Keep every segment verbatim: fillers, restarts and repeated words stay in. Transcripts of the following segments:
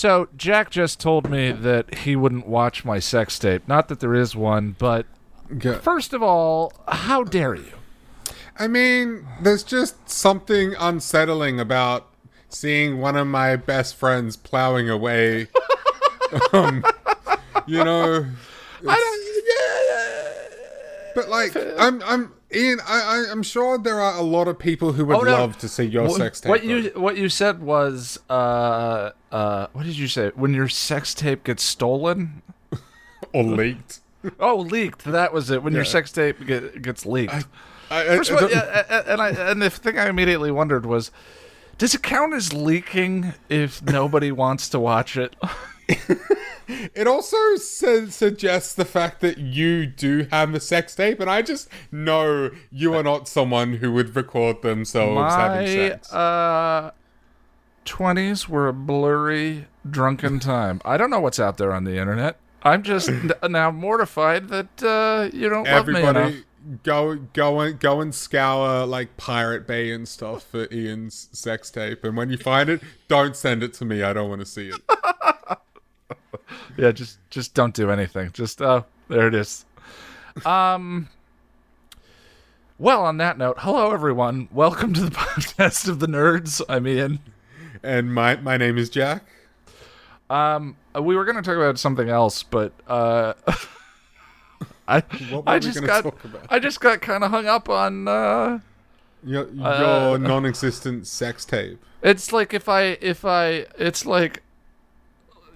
So Jack just told me that he wouldn't watch my sex tape. Not that there is one, but yeah. First of all, how dare you? I mean, there's just something unsettling about seeing one of my best friends plowing away. um, you know, I don't, yeah, but like, I'm, I'm. Ian, I, I, I'm sure there are a lot of people who would oh, no. love to see your what, sex tape. What you, what you said was, uh, uh, what did you say? When your sex tape gets stolen? Or leaked. Oh, leaked. That was it. When yeah. your sex tape get, gets leaked. I, I, I, First of all, I yeah, and, I, and the thing I immediately wondered was, does it count as leaking if nobody wants to watch it? It also su- suggests the fact that you do have a sex tape, and I just know you are not someone who would record themselves My, having sex. My twenties were a blurry, drunken time. I don't know what's out there on the internet. I'm just n- now mortified that uh, you don't Everybody love me enough. Go, go, and, go and scour like Pirate Bay and stuff for Ian's sex tape, and when you find it, don't send it to me. I don't want to see it. Yeah, just just don't do anything. Just oh, there it is. Um. Well, on that note, hello everyone. Welcome to the podcast of the nerds. I'm Ian, and my my name is Jack. Um, we were going to talk about something else, but uh, I what were I we just got talk about? I just got kind of hung up on uh, your, your uh, non-existent sex tape. It's like if I if I it's like.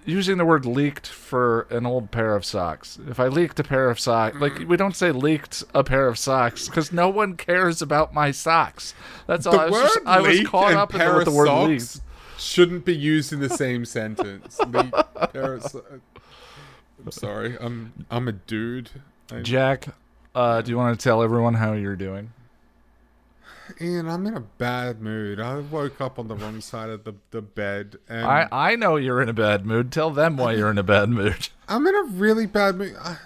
using the word leaked for an old pair of socks. If I leaked a pair of socks, like, we don't say leaked a pair of socks because no one cares about my socks. That's all. The I was, just, I was caught up in the, with the word leaked. Shouldn't be used in the same sentence. Leaked pair of so- I'm sorry. I'm I'm a dude. I'm- Jack, uh, do you want to tell everyone how you're doing? Ian, I'm in a bad mood. I woke up on the wrong side of the, the bed. And I, I know you're in a bad mood. Tell them why you're in a bad mood. I'm in a really bad mood. I,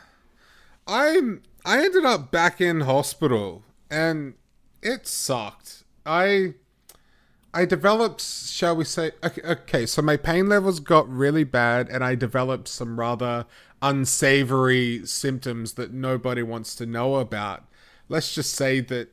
I'm, I ended up back in hospital, and it sucked. I I developed, shall we say... Okay, okay, so my pain levels got really bad, and I developed some rather unsavory symptoms that nobody wants to know about. Let's just say that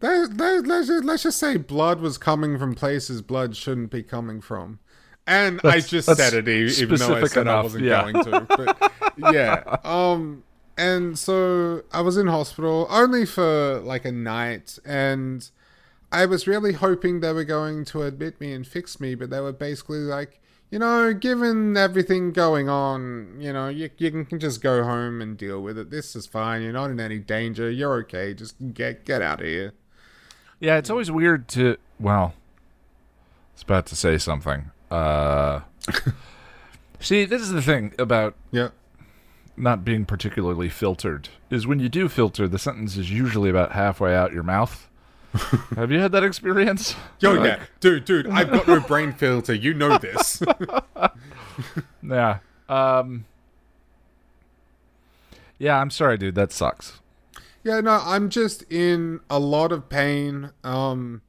Let's just say blood was coming from places blood shouldn't be coming from. And that's, I just said it, even though I said enough. I wasn't yeah. going to. But yeah. Um, and so I was in hospital only for like a night. And I was really hoping they were going to admit me and fix me. But they were basically like, you know, given everything going on, you know, you, you can just go home and deal with it. This is fine. You're not in any danger. You're okay. Just get get out of here. Yeah, it's always weird to... Well, I was about to say something. Uh, see, this is the thing about yeah. not being particularly filtered, is when you do filter, the sentence is usually about halfway out your mouth. Have you had that experience? Yo, like, yeah. Dude, dude, I've got no brain filter. You know this. yeah. Um, yeah, I'm sorry, dude. That sucks. Yeah, no, I'm just in a lot of pain. Um,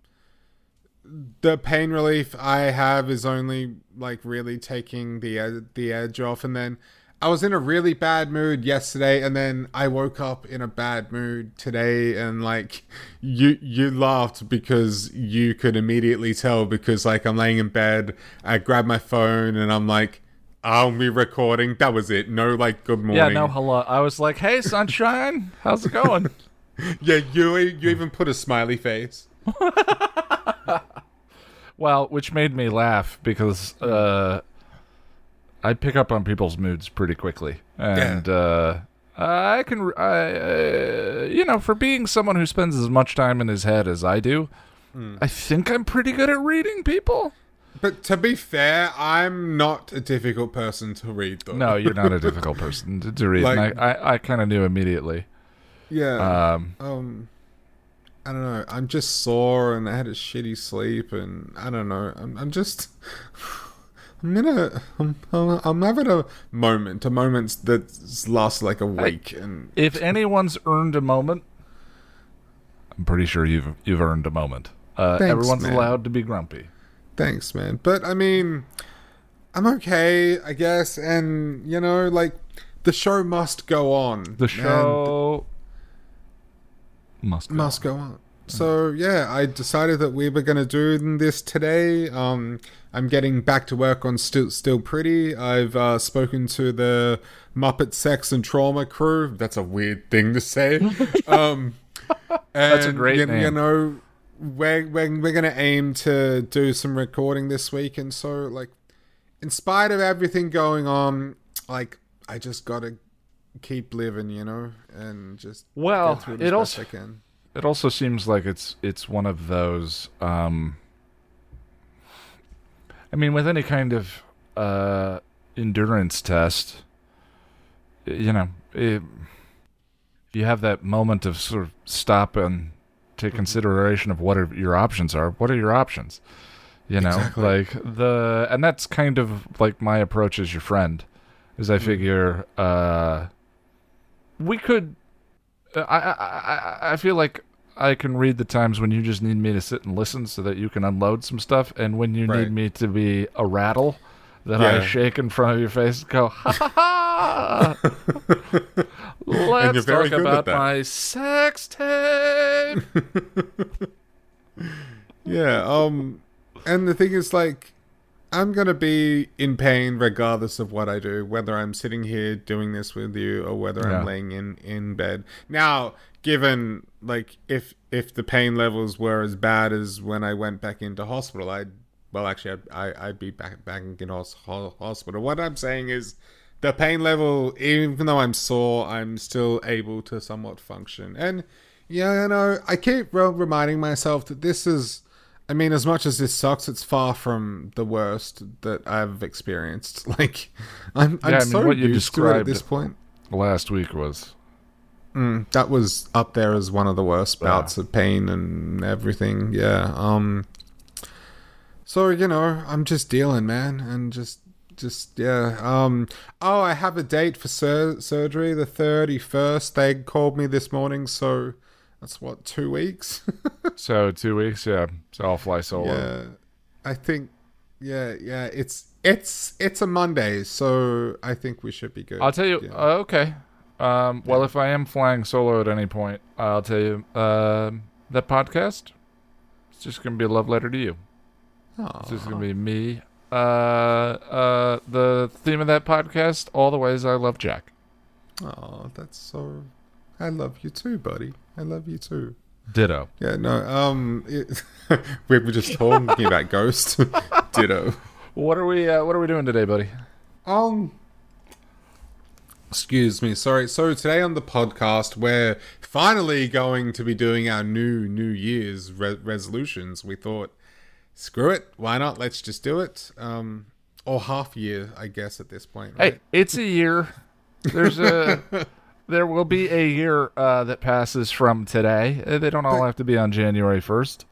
the pain relief I have is only like really taking the ed- the edge off. And then I was in a really bad mood yesterday, and then I woke up in a bad mood today. And like you you laughed because you could immediately tell, because like I'm laying in bed, I grab my phone, and I'm like, I'll be recording. That was it. No, like, good morning. Yeah, no, hello. I was like, hey, sunshine, how's it going? yeah, you you even put a smiley face. Well, which made me laugh because uh, I pick up on people's moods pretty quickly. And yeah. uh, I can, I, uh, you know, for being someone who spends as much time in his head as I do, mm. I think I'm pretty good at reading people. But to be fair, I'm not a difficult person to read, though. No, you're not a difficult person to, to read. Like, I, I, I kind of knew immediately. Yeah. Um, um, I don't know. I'm just sore, and I had a shitty sleep, and I don't know. I'm, I'm just... I'm in a... I'm, I'm having a moment. A moment that lasts like a week. I, and if anyone's earned a moment... I'm pretty sure you've, you've earned a moment. Uh, Thanks, everyone's man. allowed to be grumpy. Thanks, man. But I mean, I'm okay, I guess. And, you know, like, the show must go on. The show must go must on. go on. So, yeah, I decided that we were going to do this today. Um, I'm getting back to work on Still, Still Pretty. I've uh, spoken to the Muppet Sex and Trauma crew. That's a weird thing to say. um, and, That's a great you, name. You know, we're, we're, we're going to aim to do some recording this week. And so, like, in spite of everything going on, like, I just got to keep living, you know, and just well, get through it as also- best I can. It also seems like it's it's one of those. Um, I mean, with any kind of uh, endurance test, you know, it, you have that moment of sort of stop and take consideration of what are your options are. What are your options? You know, exactly. like the and that's kind of like my approach as your friend, is I figure uh, we could. I, I I feel like I can read the times when you just need me to sit and listen so that you can unload some stuff, and when you right. need me to be a rattle that yeah. I shake in front of your face and go, ha ha ha! Let's talk about my sex tape! yeah, um, and the thing is, like, I'm going to be in pain regardless of what I do, whether I'm sitting here doing this with you or whether yeah. I'm laying in, in bed. Now, given, like, if if the pain levels were as bad as when I went back into hospital, I'd, well, actually, I'd, I, I'd be back, back in hospital. What I'm saying is the pain level, even though I'm sore, I'm still able to somewhat function. And, yeah, you know, I keep reminding myself that this is... I mean, as much as this sucks, it's far from the worst that I've experienced. Like, I'm, I'm yeah, I mean, so what you used to it at this point. Last week was... Mm, that was up there as one of the worst bouts yeah. of pain and everything, yeah. Um. So, you know, I'm just dealing, man, and just, just yeah. Um. Oh, I have a date for sur- surgery, the thirty-first. They called me this morning, so... That's what, two weeks? so two weeks, yeah. So I'll fly solo. Yeah, I think, yeah, yeah. It's it's it's a Monday, so I think we should be good. I'll tell you. Yeah. Uh, okay. Um, well, yeah. if I am flying solo at any point, I'll tell you uh, that podcast. It's just gonna be a love letter to you. Aww. It's just gonna be me. Uh, uh, the theme of that podcast: all the ways I love Jack. Oh, that's so. I love you too, buddy. I love you too. Ditto. Yeah, no. Um, it, we were just talking about Ghost. Ditto. What are we? Uh, what are we doing today, buddy? Um. Excuse me. Sorry. So today on the podcast, we're finally going to be doing our new New Year's re- resolutions. We thought, screw it. Why not? Let's just do it. Um, or half year, I guess, at this point. Right? Hey, it's a year. There's a. There will be a year uh, that passes from today. They don't all but, have to be on January first.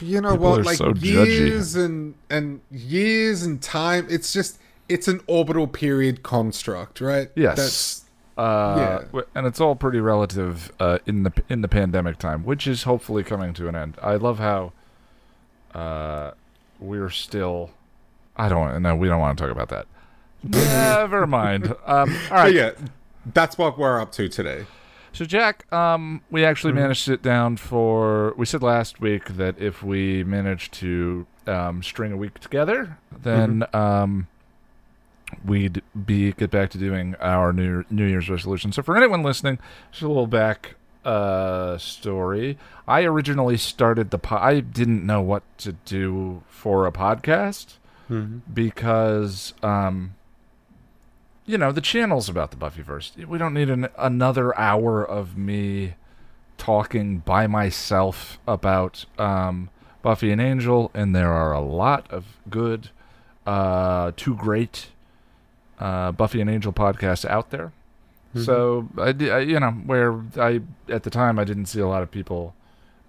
You know People what? Like so years and, and years and time. It's just, it's an orbital period construct, right? Yes. That's, uh, yeah. And it's all pretty relative uh, in the in the pandemic time, which is hopefully coming to an end. I love how uh, we're still, I don't know. We don't want to talk about that. Never mind. Um, all right. Yeah. That's what we're up to today. So, Jack, um, we actually mm-hmm. managed to sit down for... We said last week that if we managed to um, string a week together, then mm-hmm. um, we'd be get back to doing our New, New Year's resolution. So, for anyone listening, just a little back uh, story. I originally started the... Po- I didn't know what to do for a podcast mm-hmm. because... Um, You know, the channel's about the Buffyverse. We don't need an, another hour of me talking by myself about um, Buffy and Angel, and there are a lot of good, uh, too great uh, Buffy and Angel podcasts out there. Mm-hmm. So, I, I, you know, where I, at the time, I didn't see a lot of people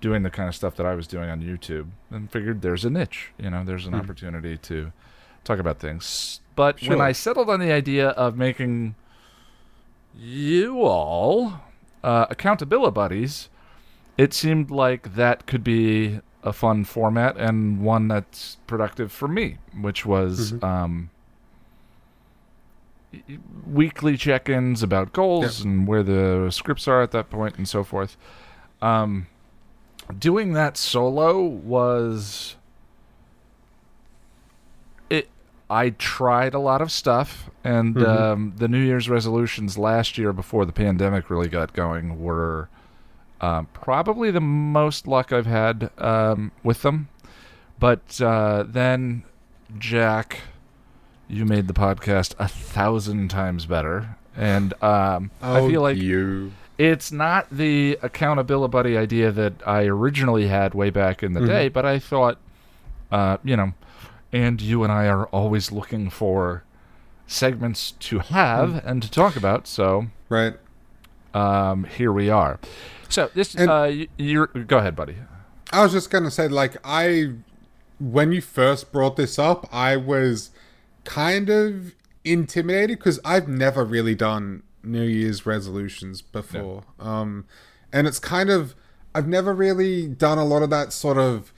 doing the kind of stuff that I was doing on YouTube, and figured there's a niche, you know, there's an mm-hmm. opportunity to talk about things. But sure. when I settled on the idea of making you all uh, accountability buddies, it seemed like that could be a fun format and one that's productive for me, which was mm-hmm. um, weekly check-ins about goals yeah. and where the scripts are at that point and so forth. Um, doing that solo was... It. I tried a lot of stuff, and mm-hmm. um, the New Year's resolutions last year before the pandemic really got going were um, probably the most luck I've had um, with them. But uh, then, Jack... You made the podcast a thousand times better, and um, oh, I feel like you. It's not the accountability idea that I originally had way back in the mm-hmm. day, but I thought, uh, you know, and you and I are always looking for segments to have mm. and to talk about, so right, um, here we are. So this, and uh, you're go ahead, buddy. I was just gonna say, like I, when you first brought this up, I was. Kind of intimidated because I've never really done New Year's resolutions before. No. Um, and it's kind of, I've never really done a lot of that sort of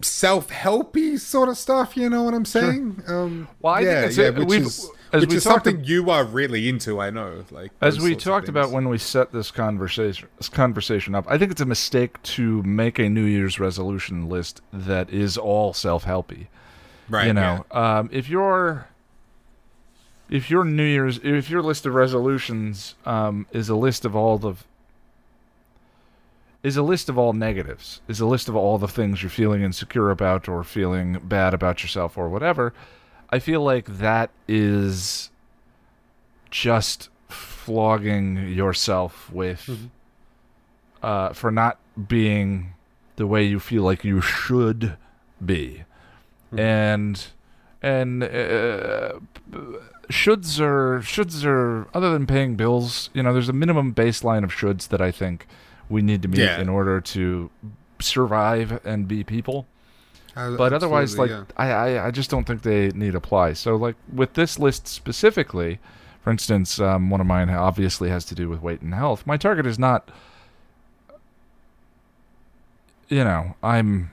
self-helpy sort of stuff, you know what I'm saying? Sure. Um, well, I yeah, think yeah, it. Which We've, is, as which we is something to, you are really into, I know. Like As we talked about when we set this conversation, this conversation up, I think it's a mistake to make a New Year's resolution list that is all self-helpy. Right, you know, yeah. um, if your if your New Year's if your list of resolutions um, is a list of all the is a list of all negatives, is a list of all the things you're feeling insecure about or feeling bad about yourself or whatever, I feel like that is just flogging yourself with mm-hmm. uh, for not being the way you feel like you should be. And and uh, shoulds are shoulds are other than paying bills, you know, there's a minimum baseline of shoulds that I think we need to meet yeah. in order to survive and be people. I, but otherwise, like yeah. I, I, I just don't think they need apply. So like with this list specifically, for instance, um, one of mine obviously has to do with weight and health. My target is not, you know, I'm.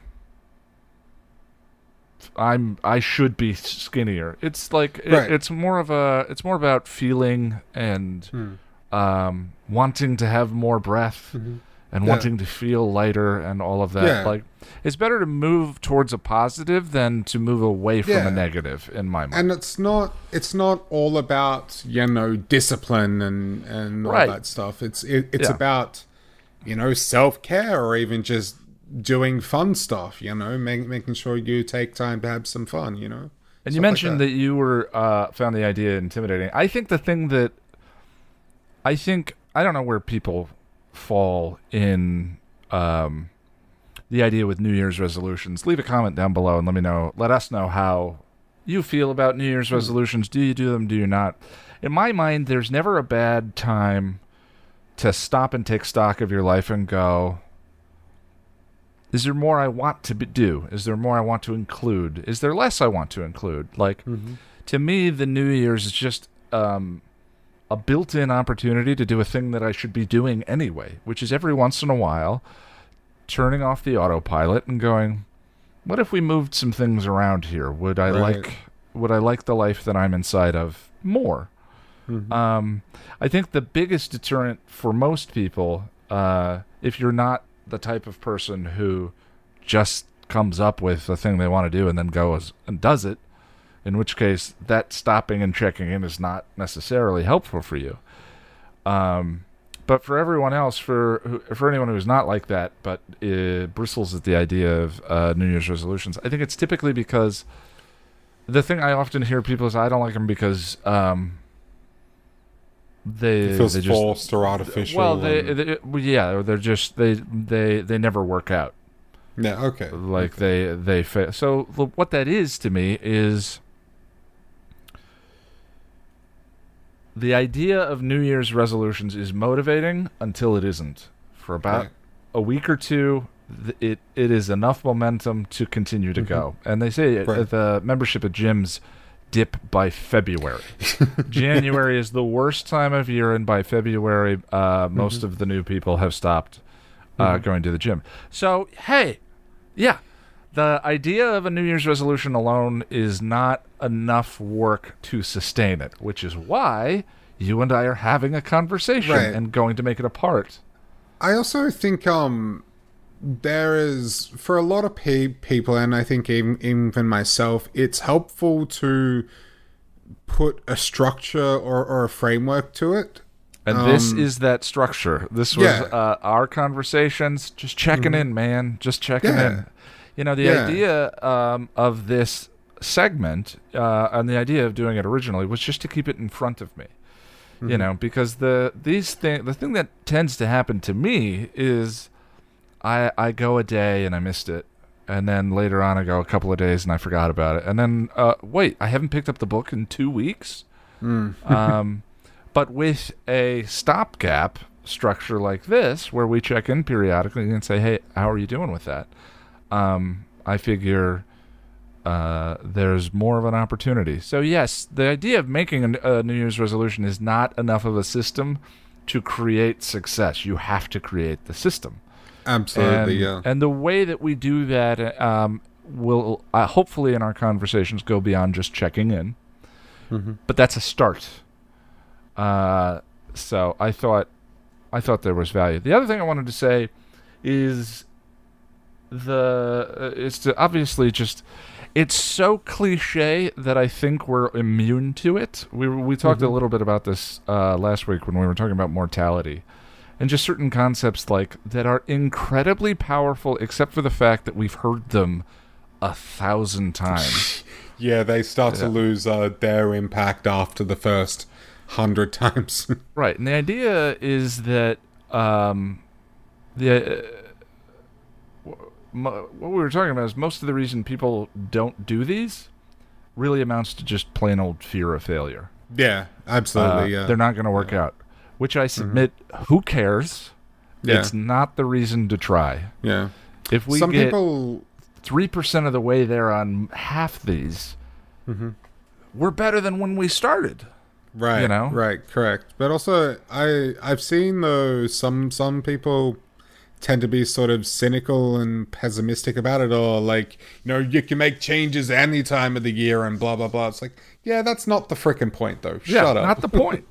I'm. I should be skinnier. It's like it, right. it's more of a. It's more about feeling and hmm. um, wanting to have more breath mm-hmm. and yeah. wanting to feel lighter and all of that. Yeah. Like it's better to move towards a positive than to move away from yeah. a negative in my mind. And it's not. It's not all about you know discipline and and all right. that stuff. It's it, it's yeah. about you know self-care or even just. Doing fun stuff, you know, make, making sure you take time to have some fun, you know. And you mentioned like that. that you were uh, found the idea intimidating. I think the thing that I think I don't know where people fall in um, the idea with New Year's resolutions. Leave a comment down below and let me know. Let us know how you feel about New Year's resolutions. Do you do them? Do you not? In my mind, there's never a bad time to stop and take stock of your life and go. Is there more I want to be, do? Is there more I want to include? Is there less I want to include? Like, mm-hmm. to me, the New Year's is just um, a built-in opportunity to do a thing that I should be doing anyway, which is every once in a while turning off the autopilot and going, what if we moved some things around here? Would I right. like Would I like the life that I'm inside of more? Mm-hmm. Um, I think the biggest deterrent for most people, uh, if you're not the type of person who just comes up with a thing they want to do and then goes and does it, in which case that stopping and checking in is not necessarily helpful for you. Um, but for everyone else, for for anyone who's not like that but uh, bristles at the idea of uh, New Year's resolutions, I think it's typically because the thing I often hear people is I don't like them because... Um, They, it feels they just, forced or artificial. Well, they, and... they, they, yeah, they're just they they they never work out. Yeah, okay. Like okay. they they fail. So look, what that is to me is the idea of New Year's resolutions is motivating until it isn't. For about right. a week or two, it it is enough momentum to continue to mm-hmm. go. And they say right. the membership at gyms. Dip by February. January is the worst time of year, and by February, uh, most mm-hmm. of the new people have stopped uh, mm-hmm. going to the gym. So, hey, yeah, the idea of a New Year's resolution alone is not enough work to sustain it, which is why you and I are having a conversation right. and going to make it a part. I also think um, there is, for a lot of pe- people, and I think even, even myself, it's helpful to put a structure or, or a framework to it. And um, this is that structure. This was yeah. uh, our conversations. Just checking mm. in, man. Just checking yeah. in. You know, the yeah. idea um, of this segment uh, and the idea of doing it originally was just to keep it in front of me. Mm-hmm. You know, because the these thing the thing that tends to happen to me is I I go a day and I missed it, and then later on I go a couple of days and I forgot about it, and then uh, wait, I haven't picked up the book in two weeks. Mm. um, but with a stopgap structure like this, where we check in periodically and say, hey, how are you doing with that? Um, I figure uh, there's more of an opportunity. So yes, the idea of making a, a New Year's resolution is not enough of a system to create success. You have to create the system. Absolutely, and, yeah. And the way that we do that um, will uh, hopefully in our conversations go beyond just checking in. Mm-hmm. But that's a start. Uh, so I thought, I thought there was value. The other thing I wanted to say is... The uh, it's to obviously just it's so cliche that I think we're immune to it. We we talked mm-hmm. a little bit about this uh, last week when we were talking about mortality, and just certain concepts like that are incredibly powerful, except for the fact that we've heard them a thousand times. yeah, they start yeah. to lose uh, their impact after the first hundred times. right, and the idea is that um, the. Uh, what we were talking about is most of the reason people don't do these really amounts to just plain old fear of failure. Yeah, absolutely. Uh, yeah. They're not going to work yeah. out, which I submit, mm-hmm. who cares? Yeah. It's not the reason to try. Yeah. If we Some get people... three percent of the way there on half these, mm-hmm. we're better than when we started. Right, you know? Right, correct. But also, I, I've seen, though, some some people... tend to be sort of cynical and pessimistic about it all. Like, you know, you can make changes any time of the year and blah, blah, blah. It's like, yeah, that's not the frickin' point, though. Yeah, shut up. Not the point.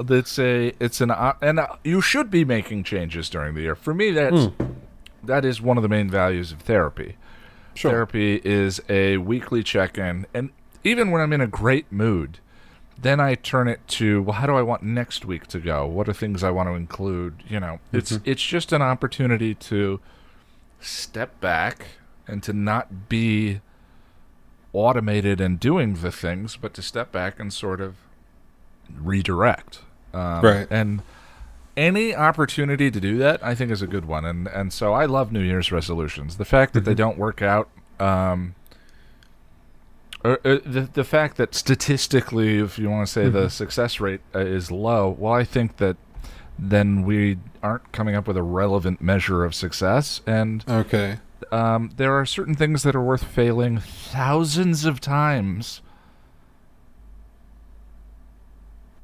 it's a, it's an, and you should be making changes during the year. For me, that's, mm. that is one of the main values of therapy. Sure. Therapy is a weekly check-in. And even when I'm in a great mood, then I turn it to, well, how do I want next week to go? What are things I want to include? You know, it's mm-hmm. it's just an opportunity to step back and to not be automated and doing the things, but to step back and sort of redirect. Um, right. And any opportunity to do that, I think, is a good one. And and so I love New Year's resolutions. The fact that mm-hmm. they don't work out... Um, Or, uh, the the fact that statistically, if you want to say mm-hmm. the success rate uh, is low, well, I think that then we aren't coming up with a relevant measure of success. And okay, um, there are certain things that are worth failing thousands of times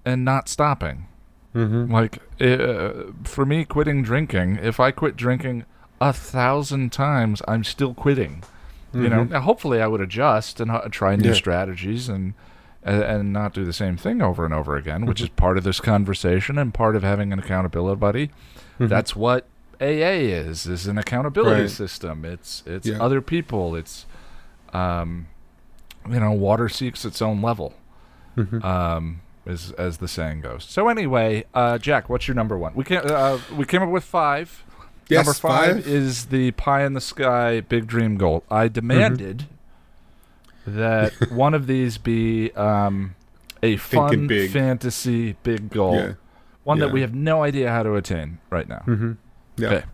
and not stopping. Mm-hmm. Like uh, for me, quitting drinking. If I quit drinking a thousand times, I'm still quitting. You mm-hmm. know, now hopefully I would adjust and ho- try new yeah. strategies and uh, and not do the same thing over and over again, which mm-hmm. is part of this conversation and part of having an accountability buddy. Mm-hmm. That's what A A is, is an accountability right. system. It's it's yeah. other people. It's, um, you know, water seeks its own level, mm-hmm. um, as, as the saying goes. So anyway, uh, Jack, what's your number one? We can't, uh, we came up with five. Yes, Number five, five is the pie in the sky big dream goal. I demanded mm-hmm. that one of these be um, a fun big. fantasy big goal, yeah. one yeah. that we have no idea how to attain right now. Mm-hmm. Yeah. Okay.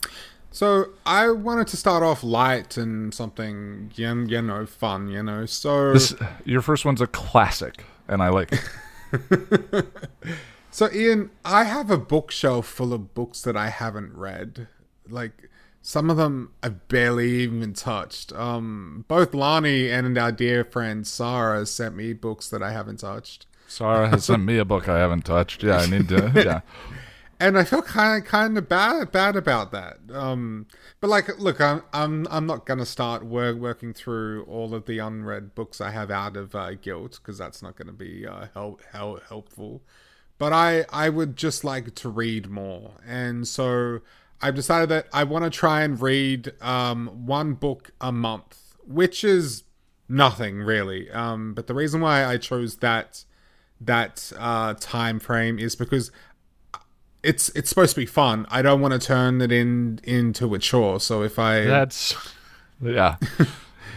So I wanted to start off light and something, you know, fun, you know. So this, your first one's a classic, and I like it. So, Ian, I have a bookshelf full of books that I haven't read. Like, some of them I've barely even touched. Um, both Lani and our dear friend Sarah sent me books that I haven't touched. Sarah has sent me a book I haven't touched. Yeah, I need to. Yeah. And I feel kind of kind of bad bad about that. Um, but like, look, I'm I'm I'm not gonna start work, working through all of the unread books I have out of uh, guilt, because that's not gonna be uh, help, help helpful. But I I would just like to read more, and so I've decided that I want to try and read um one book a month, which is nothing really. Um, but the reason why I chose that that uh, time frame is because It's it's supposed to be fun. I don't want to turn it in into a chore. So if I that's yeah.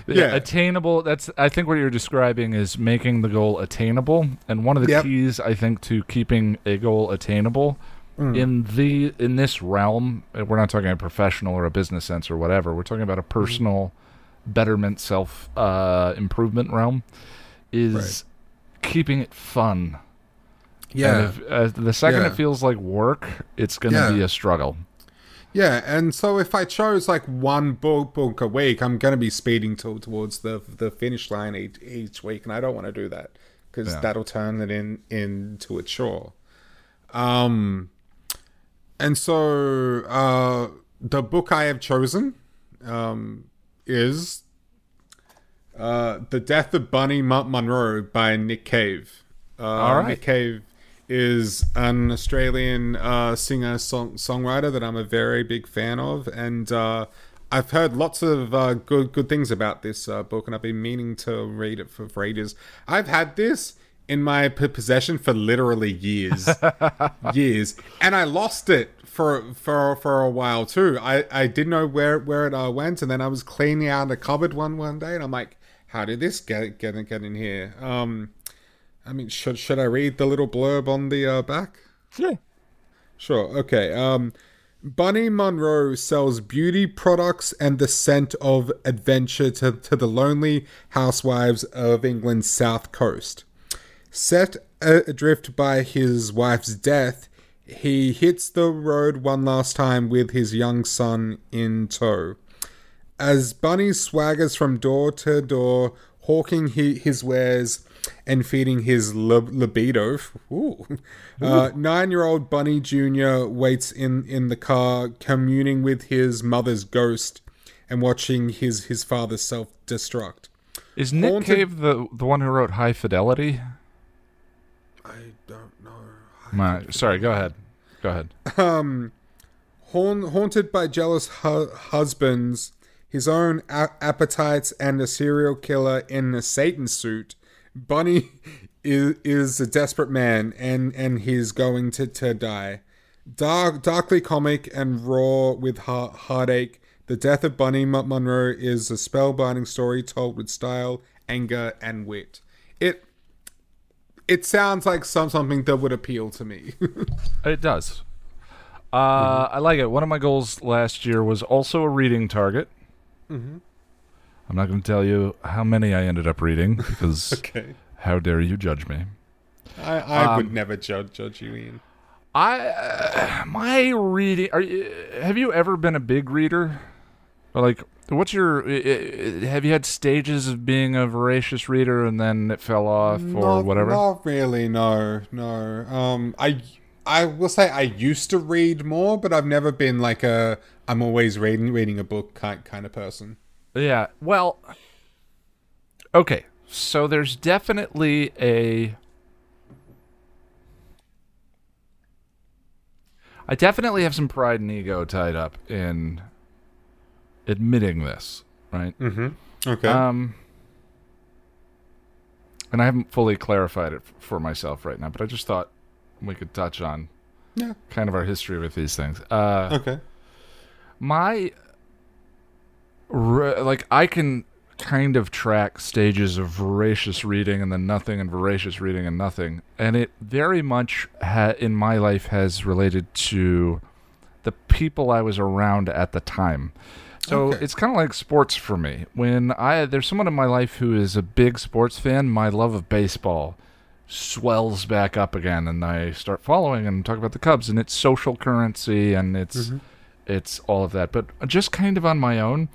yeah, attainable. That's I think what you're describing is making the goal attainable. And one of the yep. keys I think to keeping a goal attainable mm. in the in this realm, we're not talking a professional or a business sense or whatever. We're talking about a personal betterment, self uh, improvement realm. Is right. keeping it fun. Yeah. If, uh, the second yeah. it feels like work, it's going to yeah. be a struggle. Yeah, and so if I chose like one book, book a week, I'm going to be speeding to, towards the the finish line each, each week, and I don't want to do that because yeah. that'll turn it in into a chore. Um, and so uh, the book I have chosen um, is uh, The Death of Bunny Munro by Nick Cave. Uh, All right. Nick Cave is an Australian uh, singer song songwriter that I'm a very big fan of, and uh, I've heard lots of uh, good good things about this uh, book, and I've been meaning to read it for ages. I've had this in my p- possession for literally years, years, and I lost it for for for a while too. I, I didn't know where where it uh, went, and then I was cleaning out a cupboard one one day, and I'm like, how did this get get get in here? Um. I mean, should should I read the little blurb on the uh, back? Yeah. Sure, okay. Um, Bunny Munro sells beauty products and the scent of adventure to, to the lonely housewives of England's south coast. Set adrift by his wife's death, he hits the road one last time with his young son in tow. As Bunny swaggers from door to door, hawking he, his wares and feeding his lib- libido. Ooh. Uh, nine-year-old Bunny Junior waits in, in the car, communing with his mother's ghost and watching his, his father self-destruct. Is Nick Haunted- Cave the, the one who wrote High Fidelity? I don't know. My, sorry, go ahead. Go ahead. Um, haun- haunted by jealous hu- husbands, his own a- appetites, and a serial killer in a Satan suit, Bunny is, is a desperate man, and, and he's going to, to die. Dark, darkly comic and raw with heart, heartache, The Death of Bunny Munro is a spellbinding story told with style, anger, and wit. It it sounds like some something that would appeal to me. It does. Uh, mm-hmm. I like it. One of my goals last year was also a reading target. Mm-hmm. I'm not going to tell you how many I ended up reading, because okay. how dare you judge me? I, I um, would never judge, judge you, Ian. I uh, my reading. Are you, have you ever been a big reader? Or like, what's your? Uh, have you had stages of being a voracious reader and then it fell off or not, whatever? Not really. No, no. Um, I I will say I used to read more, but I've never been like a I'm always reading reading a book kind kind of person. Yeah, well, okay, so there's definitely a... I definitely have some pride and ego tied up in admitting this, right? Mm-hmm. Okay. Um, and I haven't fully clarified it for myself right now, but I just thought we could touch on yeah. kind of our history with these things. Uh, okay. My... Like, I can kind of track stages of voracious reading and then nothing and voracious reading and nothing. And it very much ha- in my life has related to the people I was around at the time. So okay. it's kind of like sports for me. When I there's someone in my life who is a big sports fan, my love of baseball swells back up again. And I start following and talk about the Cubs. And it's social currency and it's... Mm-hmm. It's all of that. But just kind of on my own,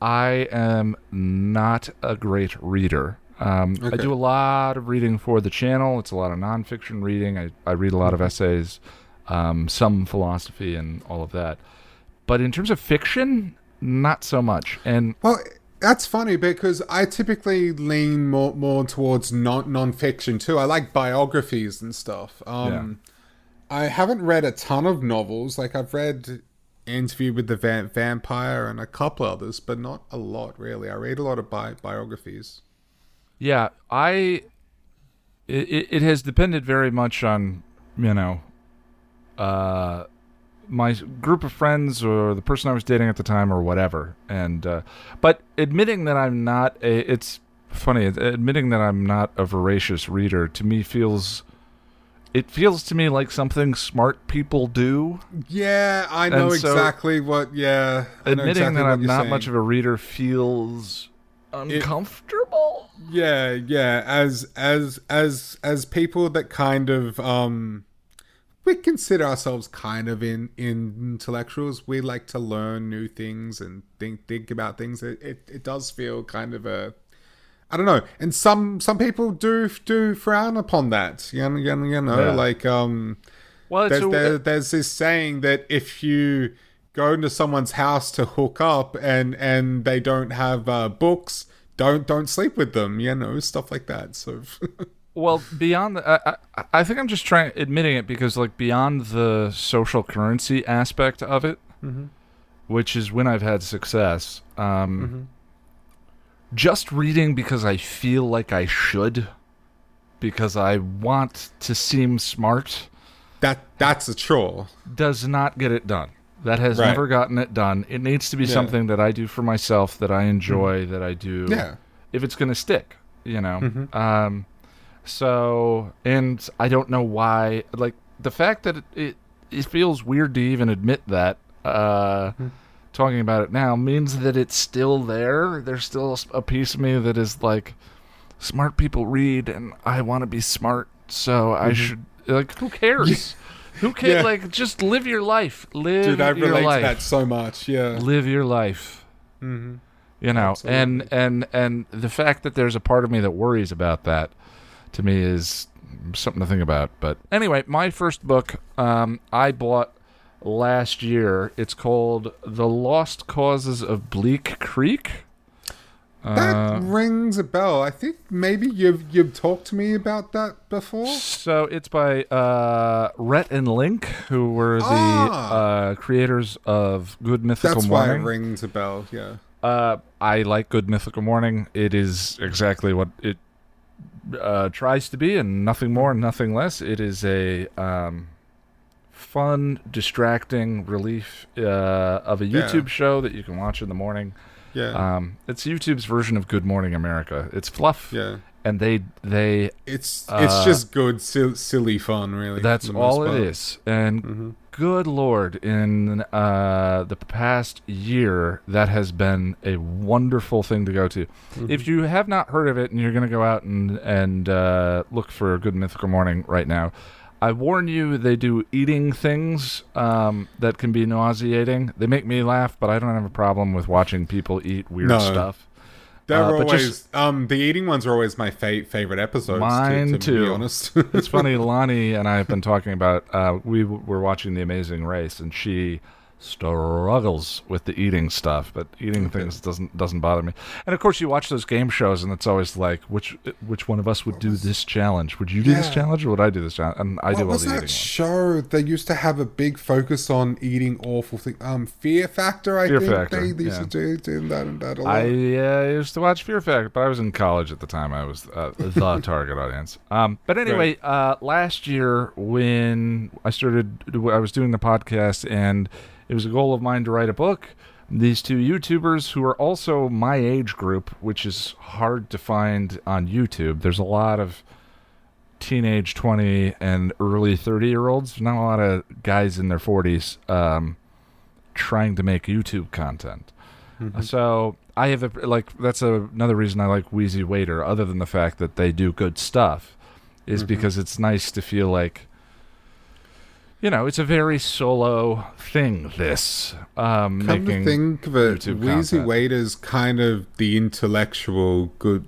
I am not a great reader. Um, okay. I do a lot of reading for the channel. It's a lot of nonfiction reading. I, I read a lot of essays. um, some philosophy and all of that. But in terms of fiction, not so much. And well, that's funny because I typically lean more more towards non non-fiction too. I like biographies and stuff. Um, yeah. I haven't read a ton of novels. Like I've read Interview with the Va- Vampire and a couple others, but not a lot really. I read a lot of bi- biographies. Yeah, I. It, it has depended very much on you know, uh, my group of friends or the person I was dating at the time or whatever. And uh, but admitting that I'm not a, it's funny. Admitting that I'm not a voracious reader to me feels. It feels to me like something smart people do. Yeah, I know so exactly what, yeah. I admitting exactly that I'm not saying. Much of a reader feels uncomfortable. It, yeah, yeah. As as as as people that kind of um we consider ourselves kind of in, in intellectuals, we like to learn new things and think think about things. It it, it does feel kind of a I don't know, and some some people do do frown upon that. You know, you know, yeah. like um, well, there's, a, there, there's this saying that if you go into someone's house to hook up and, and they don't have uh, books, don't don't sleep with them. You know, stuff like that. So, well, beyond the, I I think I'm just trying admitting it because like beyond the social currency aspect of it, mm-hmm. which is when I've had success. Um, mm-hmm. Just reading because I feel like I should, because I want to seem smart. That that's a chore. Does not get it done. That has right. never gotten it done. It needs to be yeah. something that I do for myself, that I enjoy, mm-hmm. that I do. Yeah. If it's going to stick, you know. Mm-hmm. Um, so, and I don't know why. Like the fact that it it, it feels weird to even admit that. Uh, mm-hmm. Talking about it now means that it's still there. There's still a piece of me that is like, smart people read, and I want to be smart, so mm-hmm. I should. Like, who cares? Yeah. Who cares? Yeah. Like, just live your life. Live Dude, I your relate life. To that so much. Yeah, live your life. Mm-hmm. You know, Absolutely. and and and the fact that there's a part of me that worries about that, to me, is something to think about. But anyway, my first book, um, I bought. Last year, it's called The Lost Causes of Bleak Creek. That uh, rings a bell. I think maybe you've you've talked to me about that before. So it's by uh, Rhett and Link, who were the ah. uh, creators of Good Mythical That's Morning. That's why it rings a bell. Yeah. Uh, I like Good Mythical Morning. It is exactly what it uh, tries to be, and nothing more, nothing less. It is a um, fun, distracting relief uh, of a YouTube yeah. show that you can watch in the morning. Yeah, um, it's YouTube's version of Good Morning America. It's fluff. Yeah, and they they it's uh, it's just good, sil- silly fun. Really, that's all it is. And mm-hmm. good Lord, in uh, the past year, that has been a wonderful thing to go to. Mm-hmm. If you have not heard of it, and you're going to go out and and uh, look for Good Mythical Morning right now. I warn you, they do eating things um, that can be nauseating. They make me laugh, but I don't have a problem with watching people eat weird no. stuff. They're uh, always just, um, the eating ones are always my fa- favorite episodes. Mine to, to too. Be honest, it's funny. Lonnie and I have been talking about. Uh, we w- were watching The Amazing Race, and she struggles with the eating stuff, but eating things doesn't doesn't bother me. And of course, you watch those game shows, and it's always like, which which one of us would do this challenge? Would you do yeah. this challenge, or would I do this challenge? And I what do all the eating. What was that show? Ones. They used to have a big focus on eating awful things. Um, Fear Factor. I Fear think Factor, they used yeah. to do, do that and that a lot. I uh, used to watch Fear Factor, but I was in college at the time. I was uh, the target audience. Um, but anyway, right. uh, last year when I started, I was doing the podcast and. It was a goal of mine to write a book. These two YouTubers who are also my age group, which is hard to find on YouTube. There's a lot of teenage twenty and early thirty-year-olds. Not a lot of guys in their forties um, trying to make YouTube content. Mm-hmm. So I have a, like that's a, another reason I like Wheezy Waiter, other than the fact that they do good stuff, is mm-hmm. because it's nice to feel like. You know, it's a very solo thing, this. Um, Come to think of it, Wheezy Waiter's kind of the intellectual good,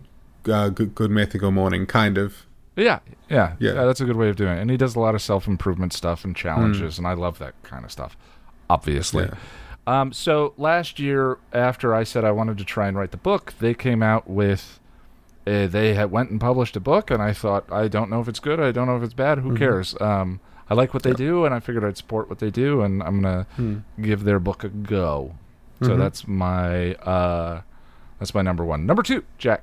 uh, good, good Mythical Morning, kind of. Yeah, yeah, yeah, yeah. That's a good way of doing it. And he does a lot of self-improvement stuff and challenges, mm. and I love that kind of stuff, obviously. Yeah. Um, so last year, after I said I wanted to try and write the book, they came out with... Uh, they had went and published a book, and I thought, I don't know if it's good. I don't know if it's bad. Who mm-hmm. cares? Um, I like what they yeah. do, and I figured I'd support what they do, and I'm going to mm. give their book a go. So mm-hmm. that's my uh, that's my number one. Number two, Jack.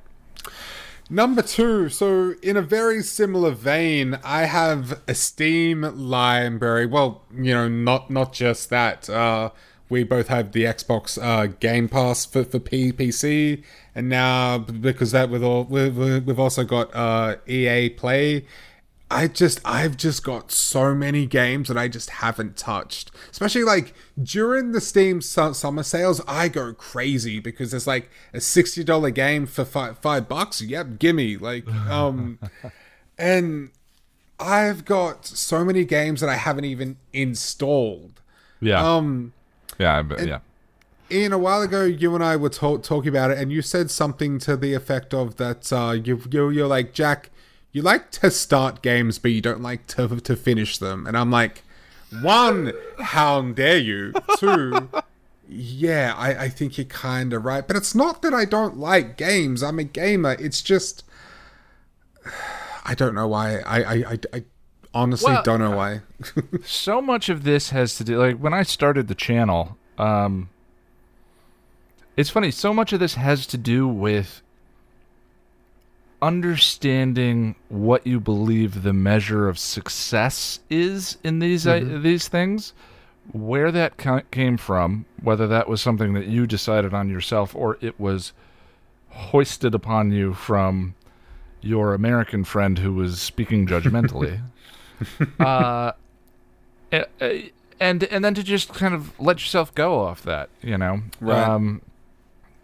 Number two, so in a very similar vein, I have a Steam library. Well, you know, not not just that. Uh, we both have the Xbox uh, Game Pass for, for P C, and now because that with all we've, we've also got uh, E A Play. I just, I've just got so many games that I just haven't touched. Especially like during the Steam su- summer sales, I go crazy because there's like a sixty dollars game for five, five bucks. Yep. Gimme. Like, um, and I've got so many games that I haven't even installed. Yeah. Um, yeah. And, yeah. Ian, a while ago, you and I were to- talking about it, and you said something to the effect of that, uh, you, you, you're like, Jack, you like to start games, but you don't like to to finish them. And I'm like, one, how dare you? Two, yeah, I, I think you're kind of right. But it's not that I don't like games. I'm a gamer. It's just, I don't know why. I, I, I, I honestly well, don't know why. So much of this has to do, like when I started the channel, um, it's funny. So much of this has to do with understanding what you believe the measure of success is in these mm-hmm. uh, these things, where that ca- came from, whether that was something that you decided on yourself or it was hoisted upon you from your American friend who was speaking judgmentally. uh, and and then to just kind of let yourself go off that, you know. Right. Um,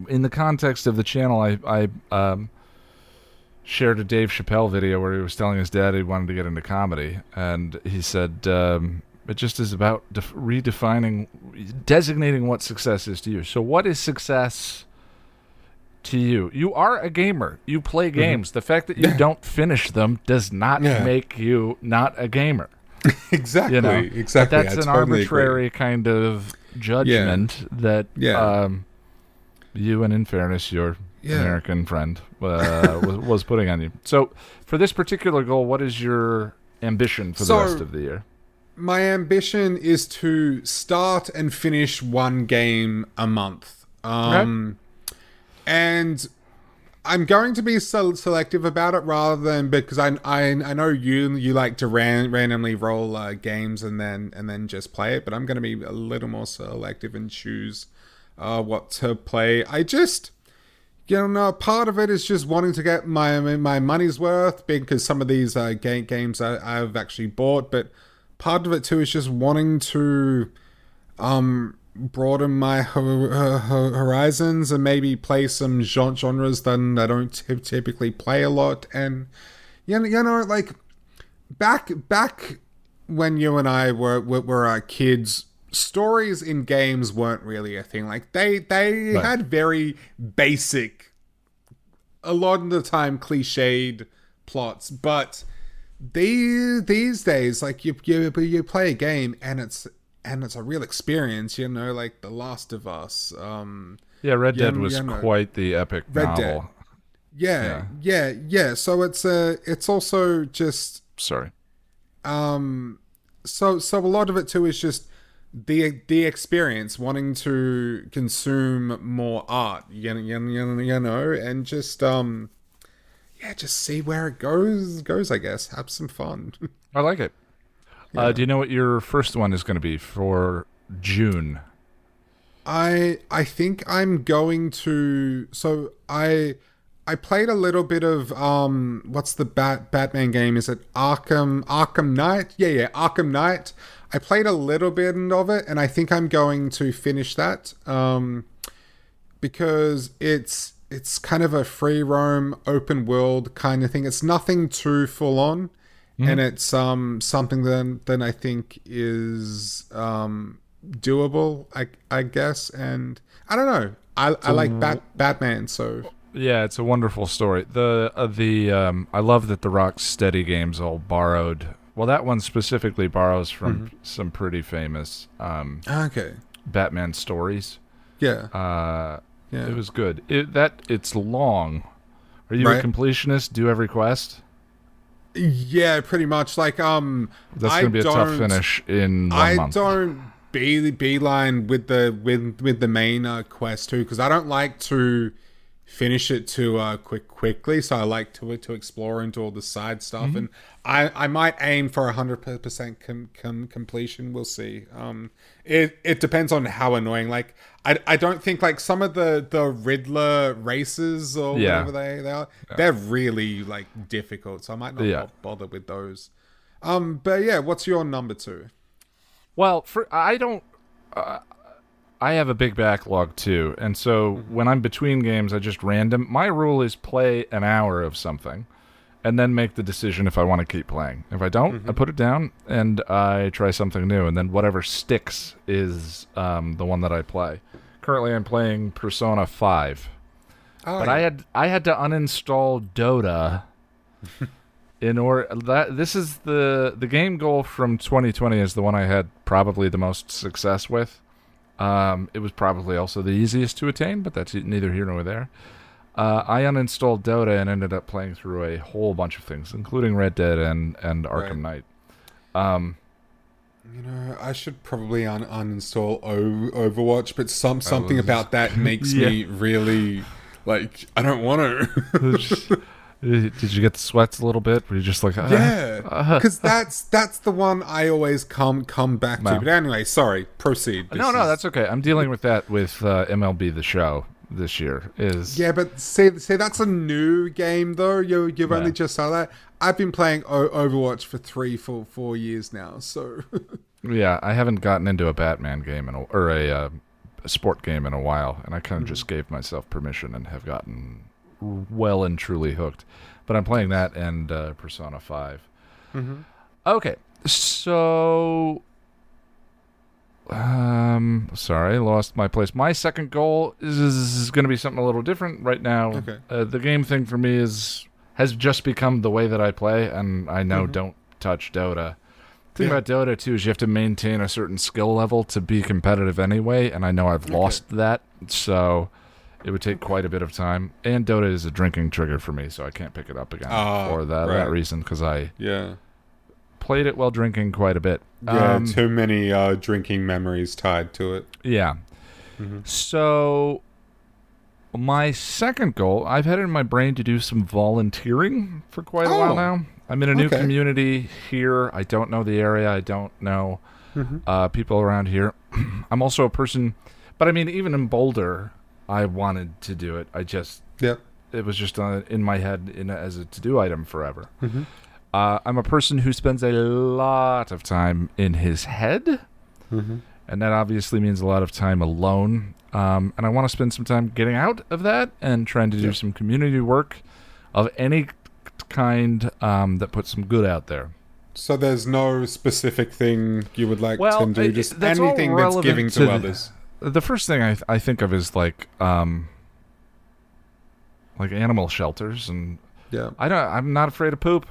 in the context of the channel, I... I um, shared a Dave Chappelle video where he was telling his dad he wanted to get into comedy, and he said um, it just is about def- redefining, designating what success is to you. So what is success to you? You are a gamer. You play games. Mm-hmm. The fact that you yeah. don't finish them does not yeah. make you not a gamer. Exactly. You know? Exactly. But that's I an totally arbitrary agree. Kind of judgment yeah. that yeah. Um, you, and in fairness, you're... Yeah. American friend uh, was, was putting on you. So for this particular goal, what is your ambition for so, the rest of the year? My ambition is to start and finish one game a month. Um, okay. And I'm going to be so selective about it rather than because I I, I know you you like to ran, randomly roll uh, games and then and then just play it, but I'm going to be a little more selective and choose uh, what to play. I just... You know, part of it is just wanting to get my my money's worth because some of these uh, game, games I, I've actually bought, but part of it too is just wanting to um, broaden my horizons and maybe play some genres that I don't t- typically play a lot. And you know, you know, like back back when you and I were were, were our kids. Stories in games weren't really a thing. Like they they right. had very basic, a lot of the time cliched plots, but these these days, like you you you play a game and it's and it's a real experience, you know, like The Last of Us. Um, yeah, Red Dead was know, quite the epic Red novel. Dead. Yeah, yeah, yeah, yeah. So it's a it's also just sorry. Um so so a lot of it too is just the the experience, wanting to consume more art, you know, you know, and just um, yeah, just see where it goes. Goes, I guess. Have some fun. I like it. Yeah. Uh, do you know what your first one is going to be for June? I I think I'm going to. So I I played a little bit of um, what's the Bat Batman game? Is it Arkham Arkham Knight? Yeah, yeah, Arkham Knight. I played a little bit of it, and I think I'm going to finish that um, because it's it's kind of a free roam, open world kind of thing. It's nothing too full on, mm. and it's um, something that, that I think is um, doable, I, I guess. And I don't know. I, I like Bat- Batman, so Yeah, it's a wonderful story. The uh, the um, I love that the Rocksteady games all borrowed. Well, that one specifically borrows from mm-hmm. some pretty famous um, okay Batman stories. Yeah, uh, yeah, it was good. It, that it's long. Are you right. a completionist? Do every quest? Yeah, pretty much. Like um, that's gonna I be a tough finish in one I month. Don't be beeline with the with with the main uh, quest too, because I don't like to finish it too uh, quick quickly. So I like to to explore into all the side stuff, mm-hmm. and I, I might aim for a hundred percent completion. We'll see. Um, it it depends on how annoying. Like I, I don't think like some of the, the Riddler races or yeah. whatever they, they are, yeah. they're really like difficult. So I might not yeah. bother with those. Um, but yeah, what's your number two? Well, for I don't. Uh... I have a big backlog too, and so mm-hmm. when I'm between games, I just random. My rule is play an hour of something, and then make the decision if I want to keep playing. If I don't, mm-hmm. I put it down and I try something new, and then whatever sticks is um, the one that I play. Currently, I'm playing Persona five, oh, but yeah. I had I had to uninstall Dota in order. That this is the the game goal from twenty twenty is the one I had probably the most success with. Um, it was probably also the easiest to attain, but that's neither here nor there. Uh, I uninstalled Dota and ended up playing through a whole bunch of things, including Red Dead and, and Arkham Knight. Um, you know, I should probably un- uninstall o- Overwatch, but some something was... about that makes yeah. me really, like, I don't want to. Did you get the sweats a little bit? Were you just like, ah, yeah, because ah, that's that's the one I always come come back no. to. But anyway, sorry, proceed. This no, no, is... that's okay. I'm dealing with that with uh, M L B The Show this year. Is yeah, but see, see, that's a new game though. You you've yeah. only just saw that. I've been playing o- Overwatch for three, four, four years now. So yeah, I haven't gotten into a Batman game in a, or a, uh, a sport game in a while, and I kind of mm-hmm. just gave myself permission and have gotten well and truly hooked. But I'm playing that and uh, Persona five. Mm-hmm. Okay, so um, sorry, lost my place. My second goal is, is going to be something a little different right now. Okay. Uh, the game thing for me is has just become the way that I play, and I now mm-hmm. don't touch Dota. The thing yeah. about Dota too is you have to maintain a certain skill level to be competitive anyway, and I know I've okay. lost that, so. It would take quite a bit of time, and Dota is a drinking trigger for me, so I can't pick it up again uh, for that, right. that reason, because I yeah. played it while drinking quite a bit. Yeah, um, too many uh, drinking memories tied to it. Yeah. Mm-hmm. So my second goal, I've had it in my brain to do some volunteering for quite oh. a while now. I'm in a new okay. community here. I don't know the area. I don't know mm-hmm. uh, people around here. I'm also a person, but I mean, even in Boulder... I wanted to do it. I just, yep. it was just on, in my head in a, as a to-do item forever. Mm-hmm. Uh, I'm a person who spends a lot of time in his head, mm-hmm. and that obviously means a lot of time alone. Um, and I want to spend some time getting out of that and trying to do yep. some community work of any kind um, that puts some good out there. So there's no specific thing you would like well, to do, just that's anything that's giving to, to others. The, The first thing I th- I think of is like um, like animal shelters and yeah. I don't I'm not afraid of poop.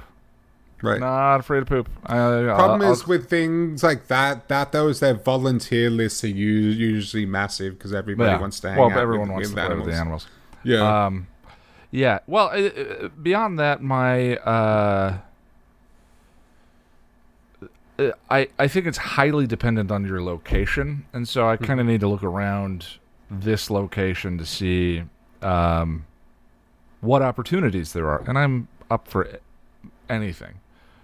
Right. Not afraid of poop. I, Problem I'll, is I'll... with things like that that those their volunteer lists are usually massive because everybody yeah. wants to hang well, out. Well, everyone with, wants with to play with the animals. Yeah. Um, yeah. Well, uh, beyond that, my uh, I, I think it's highly dependent on your location, and so I kind of need to look around this location to see um, what opportunities there are, and I'm up for anything.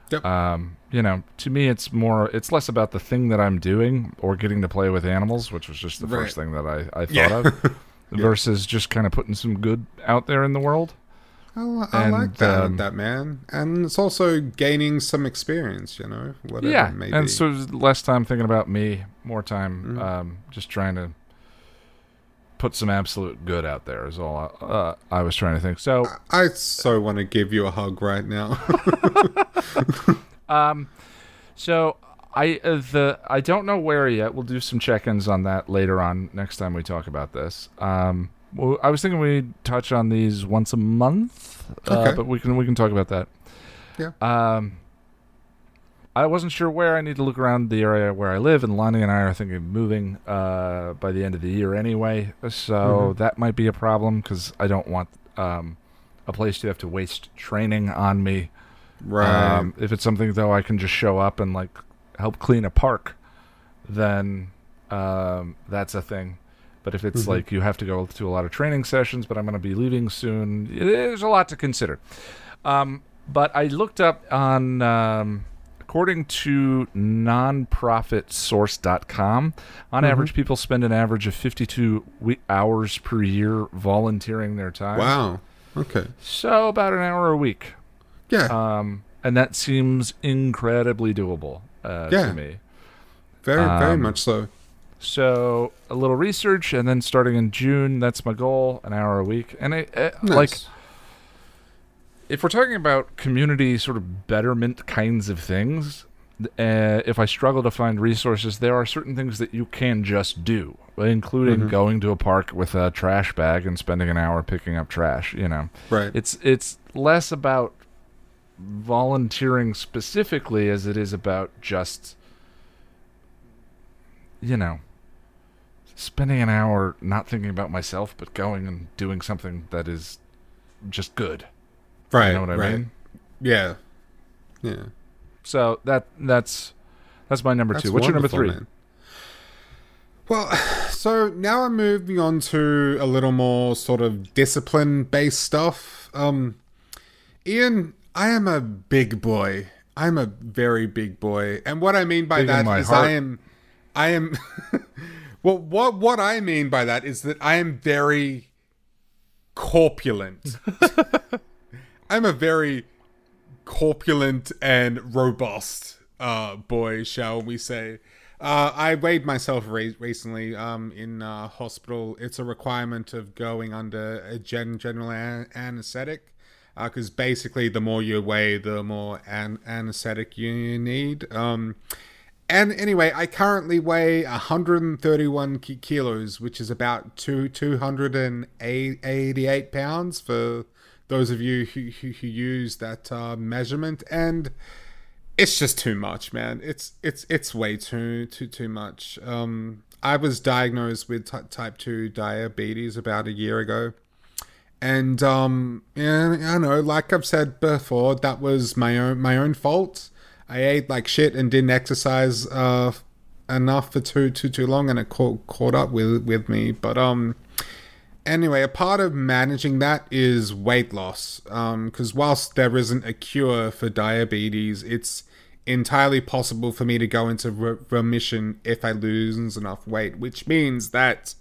Yep. Um, you know, to me, it's more, it's less about the thing that I'm doing or getting to play with animals, which was just the right. first thing that I, I thought yeah. of, versus yeah. just kind of putting some good out there in the world. I, I and, like that, um, that man, and it's also gaining some experience, you know. Whatever yeah, it may and be. So less time thinking about me, more time mm-hmm. um, just trying to put some absolute good out there is all I, uh, I was trying to think. So I, I so want to give you a hug right now. um, so I uh, the I don't know where yet. We'll do some check-ins on that later on next time we talk about this. Um, Well, I was thinking we'd touch on these once a month, okay. uh, but we can we can talk about that. Yeah. Um, I wasn't sure where. I need to look around the area where I live, and Lonnie and I are thinking of moving uh, by the end of the year anyway, so mm-hmm. that might be a problem because I don't want um, a place to have to waste training on me. Right. Um, if it's something, though, I can just show up and like help clean a park, then um, that's a thing. But if it's mm-hmm. like you have to go to a lot of training sessions, but I'm going to be leaving soon, there's a lot to consider. Um, but I looked up on... Um, according to nonprofit source dot com, on mm-hmm. average, people spend an average of fifty-two hours per year volunteering their time. Wow. Okay. So about an hour a week. Yeah. Um, and that seems incredibly doable uh, yeah. to me. Very, um, very much so. So a little research, and then starting in June, that's my goal, an hour a week. And I, I nice. like... If we're talking about community sort of betterment kinds of things, uh, if I struggle to find resources, there are certain things that you can just do, including mm-hmm. going to a park with a trash bag and spending an hour picking up trash, you know. Right. It's it's less about volunteering specifically as it is about just, you know, spending an hour not thinking about myself but going and doing something that is just good. Right, you know what I right. mean? Yeah, yeah. So that that's that's my number that's two. What's your number three? Man. Well, so now I'm moving on to a little more sort of discipline-based stuff. Um, Ian, I am a big boy. I'm a very big boy, and what I mean by big that is heart. I am, I am. well, what what I mean by that is that I am very corpulent. I'm a very corpulent and robust uh, boy, shall we say. Uh, I weighed myself re- recently um, in uh, hospital. It's a requirement of going under a gen- general an- anesthetic because uh, basically the more you weigh, the more an- anesthetic you, you need. Um, and anyway, I currently weigh one hundred thirty-one ki- kilos, which is about two- 288 pounds for... those of you who, who, who use that uh, measurement, and it's just too much, man. It's it's it's way too too too much. Um, I was diagnosed with t- type two diabetes about a year ago, and um, yeah, I know, like I've said before, that was my own my own fault. I ate like shit and didn't exercise uh, enough for too too too long, and it caught caught up with with me. But um. Anyway, a part of managing that is weight loss, because um, whilst there isn't a cure for diabetes, it's entirely possible for me to go into re- remission if I lose enough weight, which means that,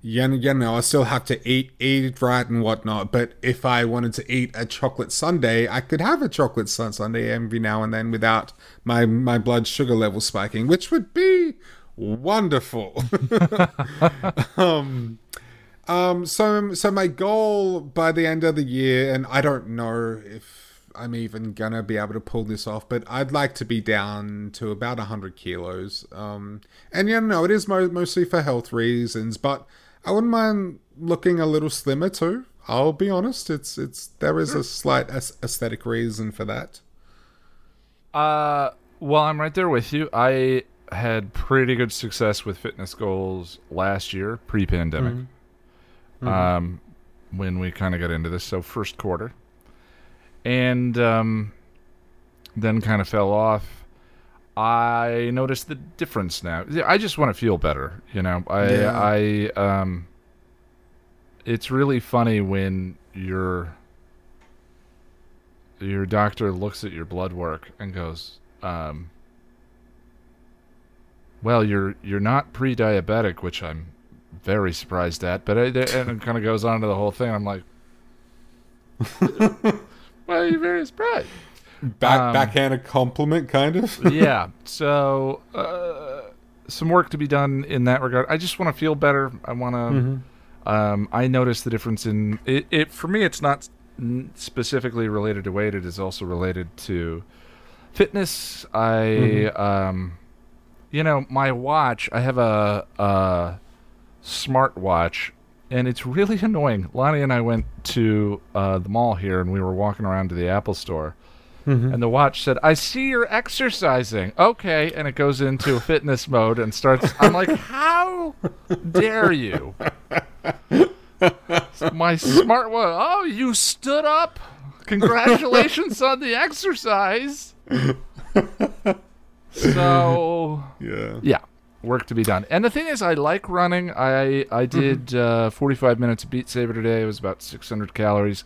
you know, I still have to eat, eat right and whatnot, but if I wanted to eat a chocolate sundae, I could have a chocolate sun- sundae every now and then without my, my blood sugar level spiking, which would be wonderful. um... Um, so, so my goal by the end of the year, and I don't know if I'm even gonna be able to pull this off, but I'd like to be down to about one hundred kilos. Um, and you know, it is mo- mostly for health reasons, but I wouldn't mind looking a little slimmer too. I'll be honest, it's, it's, there is a slight as- aesthetic reason for that. Uh, well, I'm right there with you. I had pretty good success with fitness goals last year, pre-pandemic. Mm-hmm. Um, when we kind of got into this, so first quarter, and um, then kind of fell off. I noticed the difference now. I just want to feel better, you know. I, yeah. I, um, it's really funny when your your doctor looks at your blood work and goes, um, "Well, you're you're not pre-diabetic," which I'm very surprised at, but it, and it kind of goes on to the whole thing. I'm like, why are you very surprised? Back, um, backhanded compliment, kind of. yeah. So, uh, some work to be done in that regard. I just want to feel better. I want to. Mm-hmm. Um, I noticed the difference in it, it. For me, it's not specifically related to weight. It is also related to fitness. I, mm-hmm. um, you know, my watch. I have a. a smartwatch and it's really annoying. Lonnie and I went to uh, the mall here, and we were walking around to the Apple store, mm-hmm. and the watch said, I see you're exercising. Okay, and it goes into fitness mode and starts, I'm like, how dare you? My smart one, oh, you stood up. Congratulations on the exercise. So, yeah. yeah, work to be done. And the thing is, I like running. I I did mm-hmm. uh, forty-five minutes of Beat Saber today. It was about six hundred calories.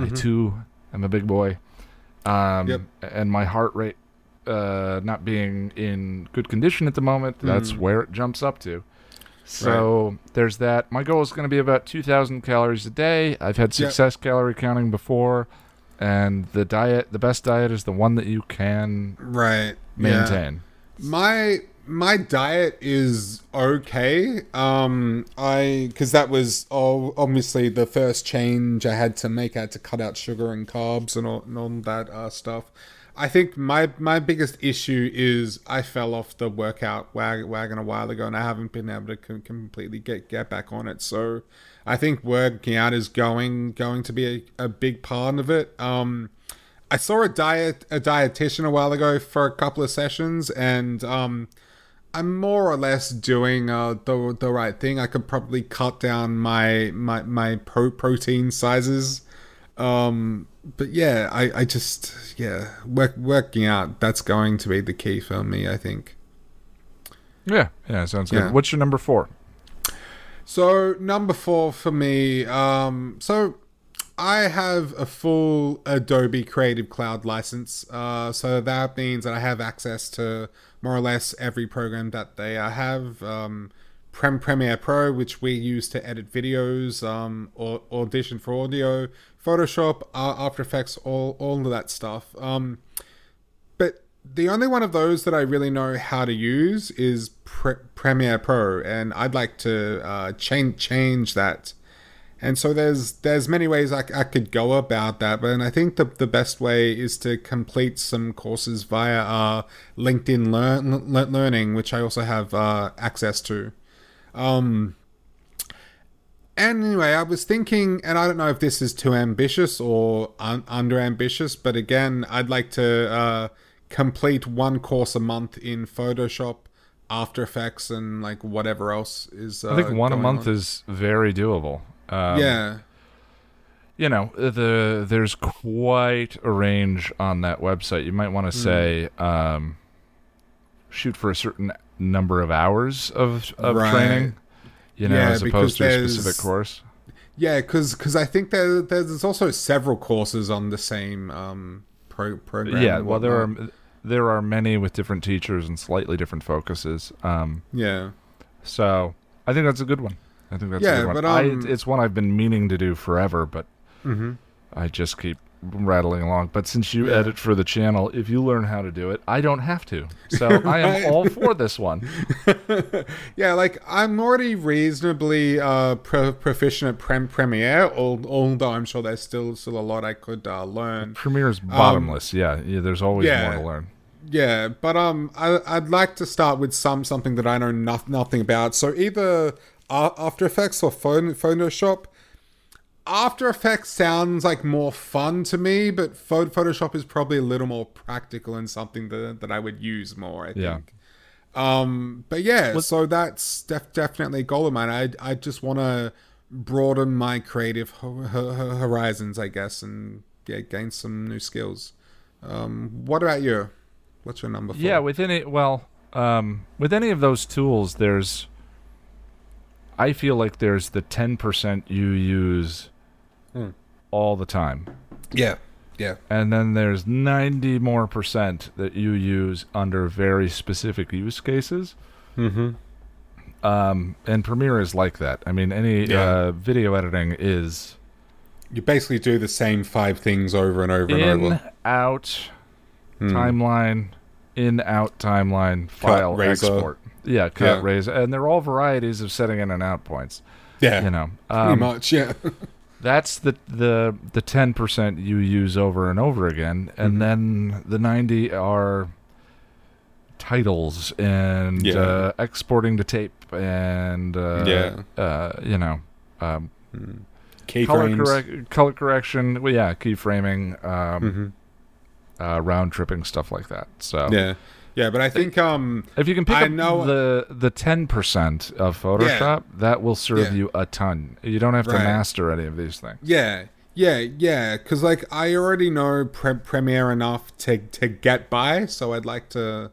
Mm-hmm. I, too, am a big boy. Um, yep. And my heart rate uh, not being in good condition at the moment, that's mm. where it jumps up to. So right. there's that. My goal is going to be about two thousand calories a day. I've had success yep. calorie counting before. And the diet, the best diet is the one that you can right. maintain. Yeah. My my diet is okay. Um, I because that was oh, obviously the first change I had to make. I had to cut out sugar and carbs and all, and all that uh, stuff. I think my my biggest issue is I fell off the workout wagon, wagon a while ago, and I haven't been able to com- completely get, get back on it. So I think working out is going going to be a, a big part of it. Um, I saw a diet a dietitian a while ago for a couple of sessions, and um, I'm more or less doing uh, the the right thing. I could probably cut down my my my pro protein sizes, um, but yeah, I, I just yeah work, working out, that's going to be the key for me, I think. Yeah, yeah, sounds good. Yeah. What's your number four? So, number four for me, um, so I have a full Adobe Creative Cloud license. Uh, so that means that I have access to more or less every program that they uh, have. Um, Prem- Premiere Pro, which we use to edit videos, um, or Audition for audio, Photoshop, uh, After Effects, all, all of that stuff. Um, but the only one of those that I really know how to use is Pre- Premiere Pro, and I'd like to uh, change change that. And so there's there's many ways I, I could go about that, but and I think the the best way is to complete some courses via uh, LinkedIn learn, le- Learning, which I also have uh, access to. Um, anyway, I was thinking, and I don't know if this is too ambitious or un- under ambitious, but again, I'd like to Uh, complete one course a month in Photoshop, After Effects, and like whatever else is uh, I think one a month on. is very doable. Um, yeah. You know, the there's quite a range on that website. You might want to say mm. um, shoot for a certain number of hours of, of right. training, you know, yeah, as opposed to a specific course. Yeah, because I think there, there's also several courses on the same um, pro- program. Yeah, well, there are... There are many with different teachers and slightly different focuses. Um, yeah. So I think that's a good one. I think that's yeah, a good one. But, um, I, it's one I've been meaning to do forever, but mm-hmm. I just keep rattling along. But since you yeah. edit for the channel, if you learn how to do it, I don't have to. So right. I am all for this one. Yeah, like I'm already reasonably uh, pro- proficient at Prem- Premiere, although I'm sure there's still still a lot I could uh, learn. Premiere's bottomless. Um, yeah, yeah, there's always yeah. more to learn. Yeah, but um, I, I'd like to start with some something that I know no- nothing about. So either After Effects or Photoshop. After Effects sounds like more fun to me, but Photoshop is probably a little more practical and something that that I would use more, I think. Yeah. Um, but yeah, Let's- so that's def- definitely a goal of mine. I I just want to broaden my creative ho- ho- horizons, I guess, and yeah, gain some new skills. Um, what about you? What's your number four? Yeah, with any well, um, with any of those tools, there's I feel like there's the ten percent you use Mm. all the time. Yeah, yeah. And then there's ninety more percent that you use under very specific use cases. Mm-hmm. Um, and Premiere is like that. I mean, any yeah. uh, video editing is... You basically do the same five things over and over in, and over. In, out, mm. timeline, in, out, timeline, file, cut, export. Yeah, cut, yeah. raise. And they're all varieties of setting in and out points. Yeah, you know, um, pretty much, yeah. That's the the the ten percent you use over and over again, and mm-hmm. then the ninety are titles and yeah. uh, exporting to tape and uh, yeah. uh, you know um, mm. color, correc- color correction, well, yeah, keyframing, um, mm-hmm. uh, round tripping, stuff like that. So yeah, yeah, but I think um, if you can pick I up know, the the ten percent of Photoshop, yeah, that will serve yeah. you a ton. You don't have to right. master any of these things. Yeah. Yeah, yeah, because like I already know pre- Premiere enough to to get by, so I'd like to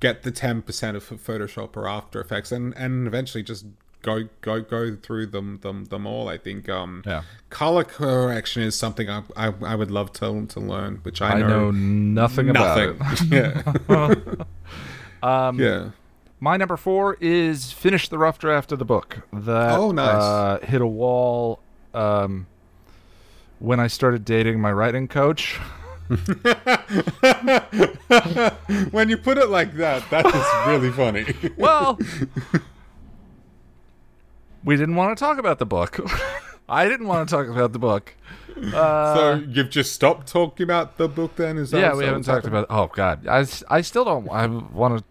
get the ten percent of Photoshop or After Effects, and, and eventually just go go go through them them them all. I think um, yeah. color correction is something I, I I would love to to learn, which I know, I know nothing, nothing about. It. Yeah, um, yeah. My number four is finish the rough draft of the book. That oh, nice. uh, hit a wall. Um, When I started dating my writing coach. When you put it like that, that is really funny. Well, we didn't want to talk about the book. I didn't want to talk about the book. Uh, so you've just stopped talking about the book then? Is that yeah, we haven't talked about it. Oh, God. I, I still don't I want to.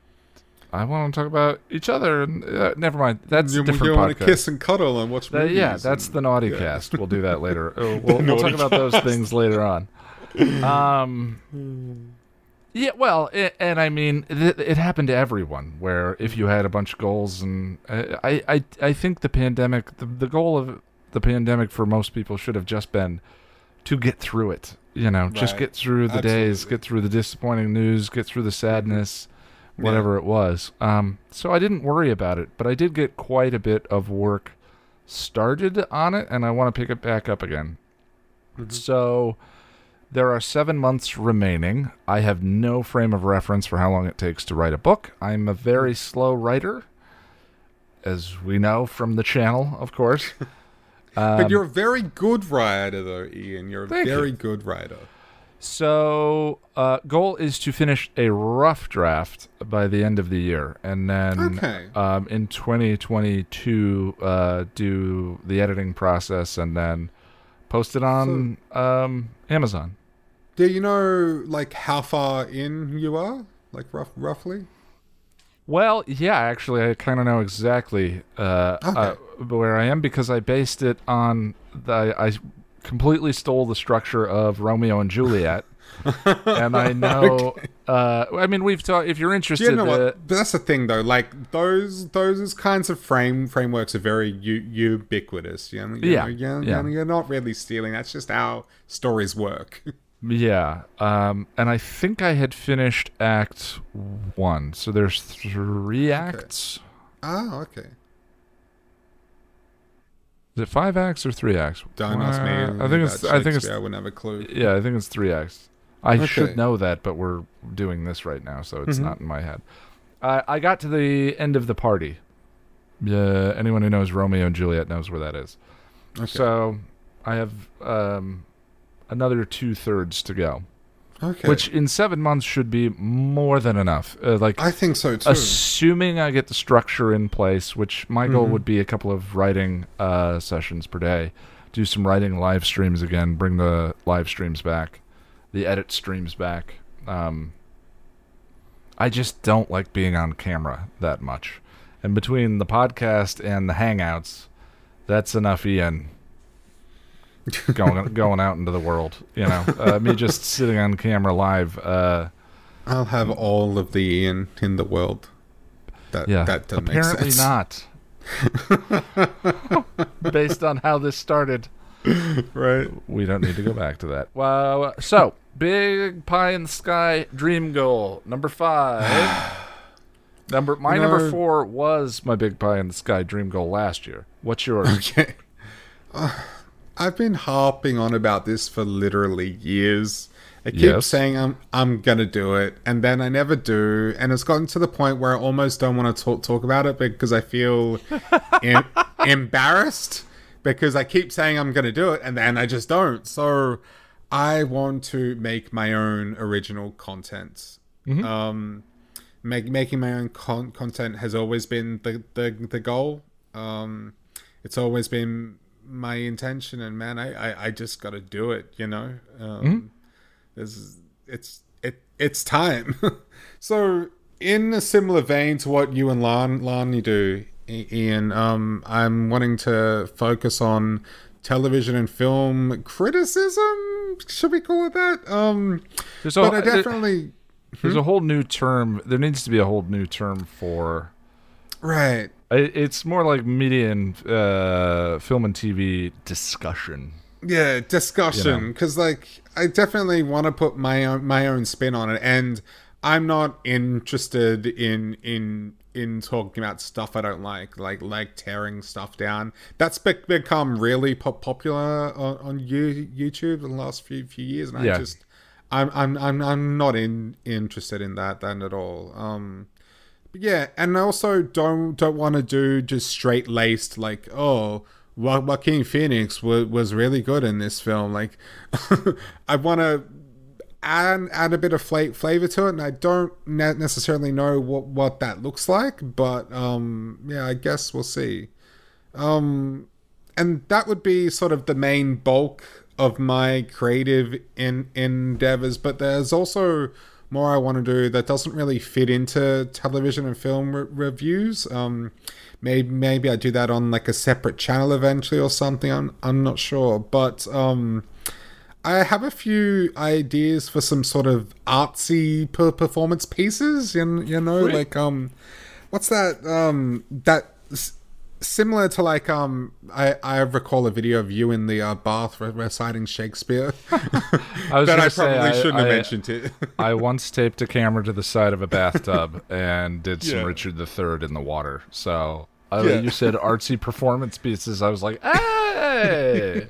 I want to talk about each other. And, uh, never mind. That's you, a different podcast. You want to kiss and cuddle and watch movies. Uh, yeah, that's and, the naughty yeah. cast. We'll do that later. Uh, we'll we'll talk cast. about those things later on. Um, yeah, well, it, and I mean, it, it happened to everyone where if you had a bunch of goals, and uh, I, I, I think the pandemic, the, the goal of the pandemic for most people should have just been to get through it. You know, right. just get through the Absolutely. days, get through the disappointing news, get through the sadness. Whatever yeah. it was. Um, so I didn't worry about it, but I did get quite a bit of work started on it, and I want to pick it back up again. Mm-hmm. So there are seven months remaining. I have no frame of reference for how long it takes to write a book. I'm a very slow writer, as we know from the channel, of course. Um, but you're a very good writer, though, Ian. You're a very you. good writer. So, uh, goal is to finish a rough draft by the end of the year, and then okay. um, in twenty twenty-two uh, do the editing process, and then post it on so, um, Amazon. Do you know like how far in you are, like rough, roughly? Well, yeah, actually, I kind of know exactly uh, okay. uh, where I am because I based it on the I. completely stole the structure of Romeo and Juliet, and I know. Okay. Uh, I mean, we've talked. If you're interested, you know what? Uh, that's the thing, though. Like those, those kinds of frame frameworks are very u- ubiquitous. You know, you yeah, know, you're, yeah. You're not really stealing. That's just how stories work. yeah, um, and I think I had finished Act One. So there's three acts. Oh, okay. Ah, okay. Is it five acts or three acts? Don't ask me. I think it's. I think it's. I wouldn't have a clue. Yeah, I think it's three acts. I okay. should know that, but we're doing this right now, so it's mm-hmm. not in my head. Uh, I got to the end of the party. Yeah, anyone who knows Romeo and Juliet knows where that is. Okay. So I have um, another two thirds to go. Okay. Which in seven months should be more than enough. Uh, like I think so too. Assuming I get the structure in place, which my mm-hmm. goal would be a couple of writing uh, sessions per day, do some writing live streams again, bring the live streams back, the edit streams back. Um, I just don't like being on camera that much, and between the podcast and the hangouts, that's enough, Ian. going going out into the world, you know, uh, me just sitting on camera live. Uh, I'll have all of the Ian in the world. That, yeah, that doesn't apparently make sense. Not. Based on how this started, right? We don't need to go back to that. Wow. So big pie in the sky dream goal number five. number my no. number four was my big pie in the sky dream goal last year. What's yours? Okay. Uh, I've been harping on about this for literally years. I keep yes. saying I'm I'm gonna do it, and then I never do, and it's gotten to the point where I almost don't want to talk talk about it because I feel em- embarrassed because I keep saying I'm gonna do it, and then I just don't. So I want to make my own original content. Mm-hmm. Um, make, making my own con- content has always been the the, the goal. Um, it's always been my intention, and man, I, I, I just gotta do it, you know. Um, mm-hmm. is, it's it it's time. So, in a similar vein to what you and Lan Lani do, Ian. Um, I'm wanting to focus on television and film criticism. Should we call it that? Um, there's a, but I definitely there, there's hmm? a whole new term. There needs to be a whole new term for. Right. It's more like media and uh, film and T V discussion. Yeah, discussion. Because you know? like I definitely want to put my own my own spin on it, and I'm not interested in in. in talking about stuff I don't like, like like tearing stuff down. That's be- become really pop- popular on, on you- YouTube in the last few few years, and yeah. I just, I'm I'm I'm I'm not in, interested in that then at all. Um, but yeah, and I also don't don't want to do just straight laced like oh. Jo- Joaquin Phoenix w- was really good in this film. Like, I want to. And add a bit of flavor to it, and I don't necessarily know what, what that looks like, but um, yeah, I guess we'll see. Um, and that would be sort of the main bulk of my creative in, endeavors, but there's also more I want to do that doesn't really fit into television and film re- reviews. Um, maybe maybe I do that on like a separate channel eventually or something. I'm I'm not sure, but. Um, I have a few ideas for some sort of artsy per- performance pieces, you, you know, really? like, um, what's that, um, that, s- similar to like, um, I, I recall a video of you in the uh, bath reciting Shakespeare, I was that I say, probably I, shouldn't I, have I, mentioned it. I once taped a camera to the side of a bathtub and did some yeah. Richard the Third in the water, so... Uh, yeah. You said artsy performance pieces. I was like, hey!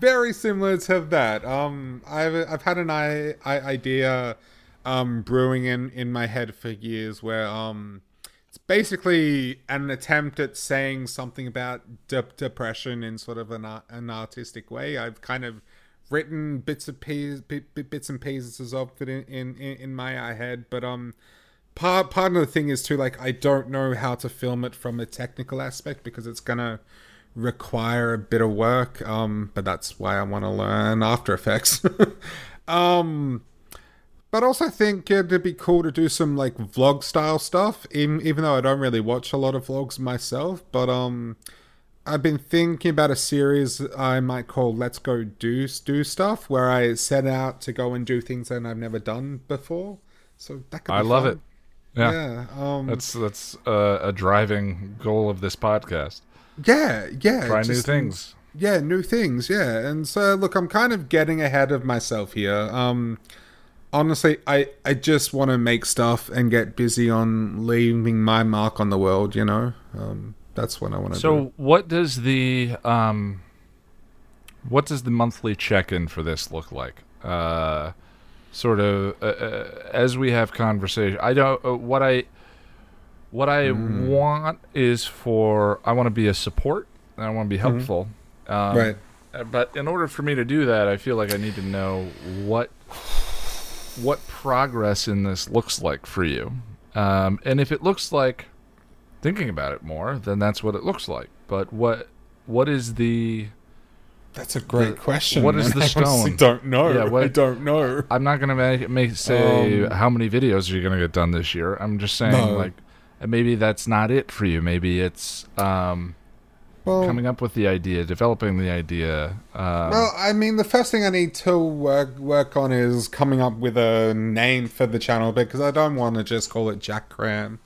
Very similar to that. Um, I've I've had an I, I idea um, brewing in, in my head for years where um, it's basically an attempt at saying something about de- depression in sort of an, an artistic way. I've kind of written bits of piece, bits and pieces of it in, in, in my head, but... um. Part, part of the thing is too, like, I don't know how to film it from a technical aspect because it's going to require a bit of work. Um, but that's why I want to learn After Effects. um, but also I think yeah, it'd be cool to do some like vlog style stuff, even, even though I don't really watch a lot of vlogs myself. But um, I've been thinking about a series I might call Let's Go Do, Do Stuff, where I set out to go and do things that I've never done before. So that could be I love fun. it. Yeah, yeah um, that's that's uh, a driving goal of this podcast. Yeah, yeah. Try just, new things. Yeah, new things, yeah. And so, look, I'm kind of getting ahead of myself here. Um, honestly, I, I just want to make stuff and get busy on leaving my mark on the world, you know? Um, that's what I want to so do. So what does the um, what does the monthly check-in for this look like? Uh Sort of uh, uh, as we have conversation, I don't. Uh, what I what I mm. want is for I want to be a support. And I want to be helpful. Mm. Um, right. But in order for me to do that, I feel like I need to know what what progress in this looks like for you. Um, and if it looks like thinking about it more, then that's what it looks like. But what what is the That's a great the, question. What is the I stone? I don't know. Yeah, what, I don't know. I'm not going to make, make say um, how many videos are you going to get done this year. I'm just saying, no. like, maybe that's not it for you. Maybe it's um, well, coming up with the idea, developing the idea. Um, well, I mean, the first thing I need to work work on is coming up with a name for the channel because I don't want to just call it Jack Cram.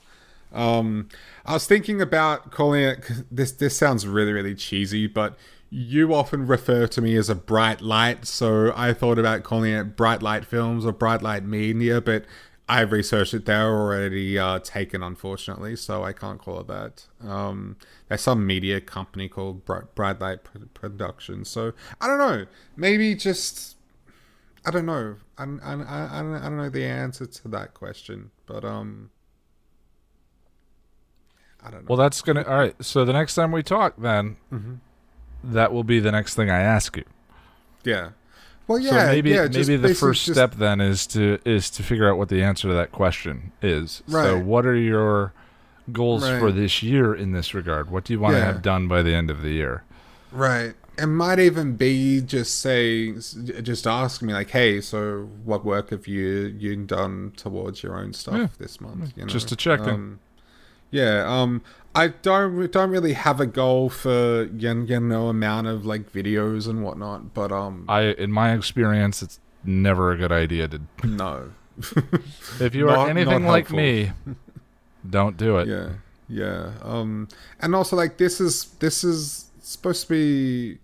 Um, I was thinking about calling it. 'Cause this this sounds really really cheesy, but. You often refer to me as a bright light, so I thought about calling it Bright Light Films or Bright Light Media, but I've researched it. They're already uh, taken, unfortunately, so I can't call it that. Um, there's some media company called Bright, Bright Light Productions, so I don't know. Maybe just... I don't know. I, I, I, I don't know the answer to that question, but... um. I don't know. Well, that's going to... All right, so the next time we talk, then... Mm-hmm. That will be the next thing I ask you. Yeah. Well, yeah. So maybe yeah, maybe the first just... step then is to is to figure out what the answer to that question is. Right. So what are your goals right. for this year in this regard? What do you want yeah. to have done by the end of the year? Right. It might even be just say just ask me like, hey, so what work have you you done towards your own stuff yeah. this month? You know? Just to check um, in. Yeah, um, I don't don't really have a goal for you, you know amount of like videos and whatnot, but um, I in my experience, it's never a good idea to no. If you not, are anything like me, don't do it. Yeah, yeah. Um, and also like this is this is supposed to be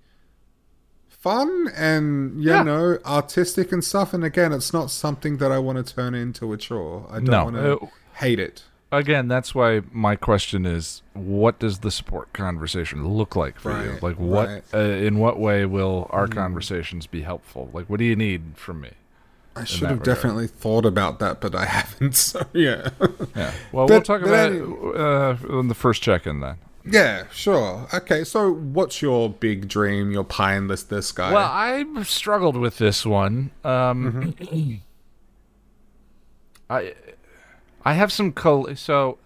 fun and you yeah. know artistic and stuff. And again, it's not something that I want to turn into a chore. I don't no, want to it, hate it. Again, that's why my question is, what does the support conversation look like for right, you? Like, what, right. uh, in what way will our mm. conversations be helpful? Like, what do you need from me? I should have regard? definitely thought about that, but I haven't, so yeah. yeah. Well, but, we'll talk about any... it uh, in the first check-in then. Yeah, sure. Okay, so what's your big dream, your pie in this, this guy? Well, I struggled with this one. Um, mm-hmm. I... I have some col- so,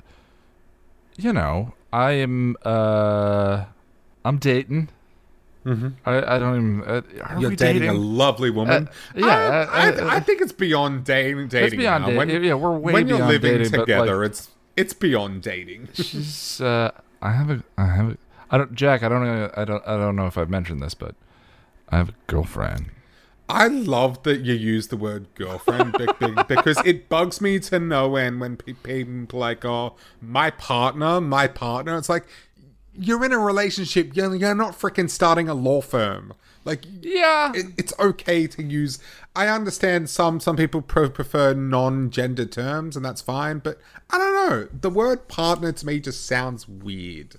you know, I am, uh, I'm dating. Mm-hmm. I, I don't even, uh, are You're we dating? dating a lovely woman? Uh, yeah. Uh, I, uh, I, I think it's beyond dating, dating It's beyond dating. When, yeah, we're way when beyond dating. When you're living dating, together, like, it's, it's beyond dating. She's, uh, I have a, I have a, I don't, Jack, I don't know, I don't, I don't know if I've mentioned this, but I have a girlfriend. I love that you use the word girlfriend big, big, because it bugs me to no end when people like, oh, my partner, my partner. It's like, you're in a relationship. You're, you're not freaking starting a law firm. Like, yeah, it, it's okay to use. I understand some, some people pro- prefer non-gender terms, and that's fine. But I don't know. The word partner to me just sounds weird.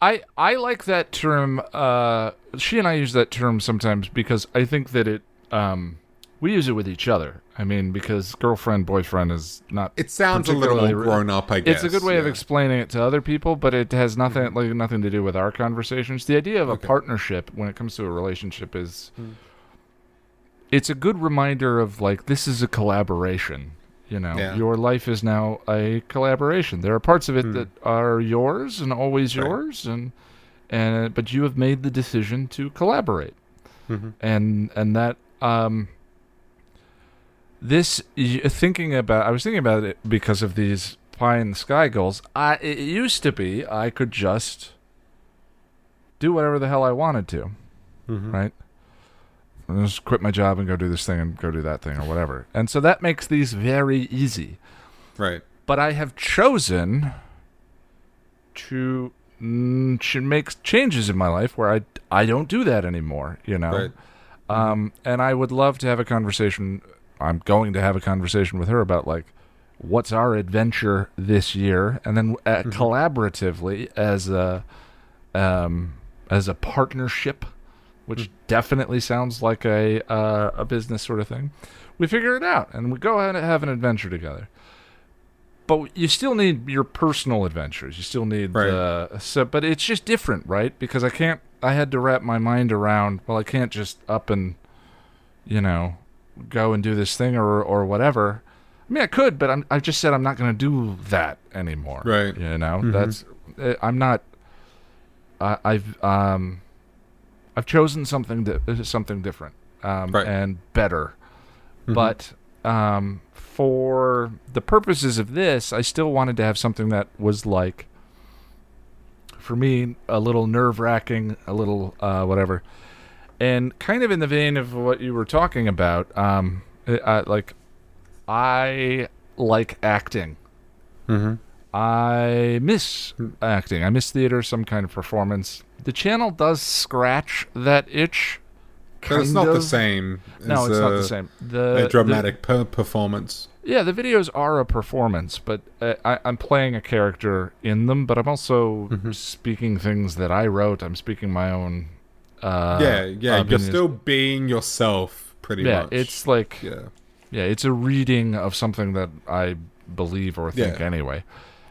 I, I like that term. Uh, she and I use that term sometimes because I think that it um, we use it with each other. I mean, because girlfriend, boyfriend is not. It sounds a little more grown up, I guess. It's a good way yeah. of explaining it to other people, but it has nothing mm-hmm. like nothing to do with our conversations. The idea of a okay. partnership when it comes to a relationship is mm. it's a good reminder of like this is a collaboration. You know, yeah. your life is now a collaboration. There are parts of it mm. that are yours and always right. yours, and and but you have made the decision to collaborate, mm-hmm. and and that um, this thinking about. I was thinking about it because of these pie in the sky goals. I it used to be I could just do whatever the hell I wanted to, mm-hmm. right? And just quit my job and go do this thing and go do that thing or whatever. And so that makes these very easy. Right. But I have chosen to mm, make changes in my life where I, I don't do that anymore, you know. Right. Um, and I would love to have a conversation. I'm going to have a conversation with her about, like, what's our adventure this year? And then uh, mm-hmm. collaboratively as a, um, as a partnership, which definitely sounds like a uh, a business sort of thing. We figure it out, and we go out and have an adventure together. But you still need your personal adventures. You still need right. the... So, but it's just different, right? Because I can't... I had to wrap my mind around, well, I can't just up and, you know, go and do this thing or, or whatever. I mean, I could, but I'm, I just said I'm not going to do that anymore. Right. You know? Mm-hmm. That's... I'm not... I, I've... um. I've chosen something di- something different um, right. and better. Mm-hmm. But um, for the purposes of this, I still wanted to have something that was like, for me, a little nerve-wracking, a little uh, whatever. And kind of in the vein of what you were talking about, um, I, like I like acting. Mm-hmm. I miss acting. I miss theater, some kind of performance. The channel does scratch that itch. But it's not of. the same. No, it's a, not the same. The, a dramatic the, per- performance. Yeah, the videos are a performance, but uh, I, I'm playing a character in them, but I'm also mm-hmm. speaking things that I wrote. I'm speaking my own uh Yeah, yeah, opinions. You're still being yourself, pretty yeah, much. Yeah, it's like... Yeah. yeah, it's a reading of something that I believe or think yeah. anyway.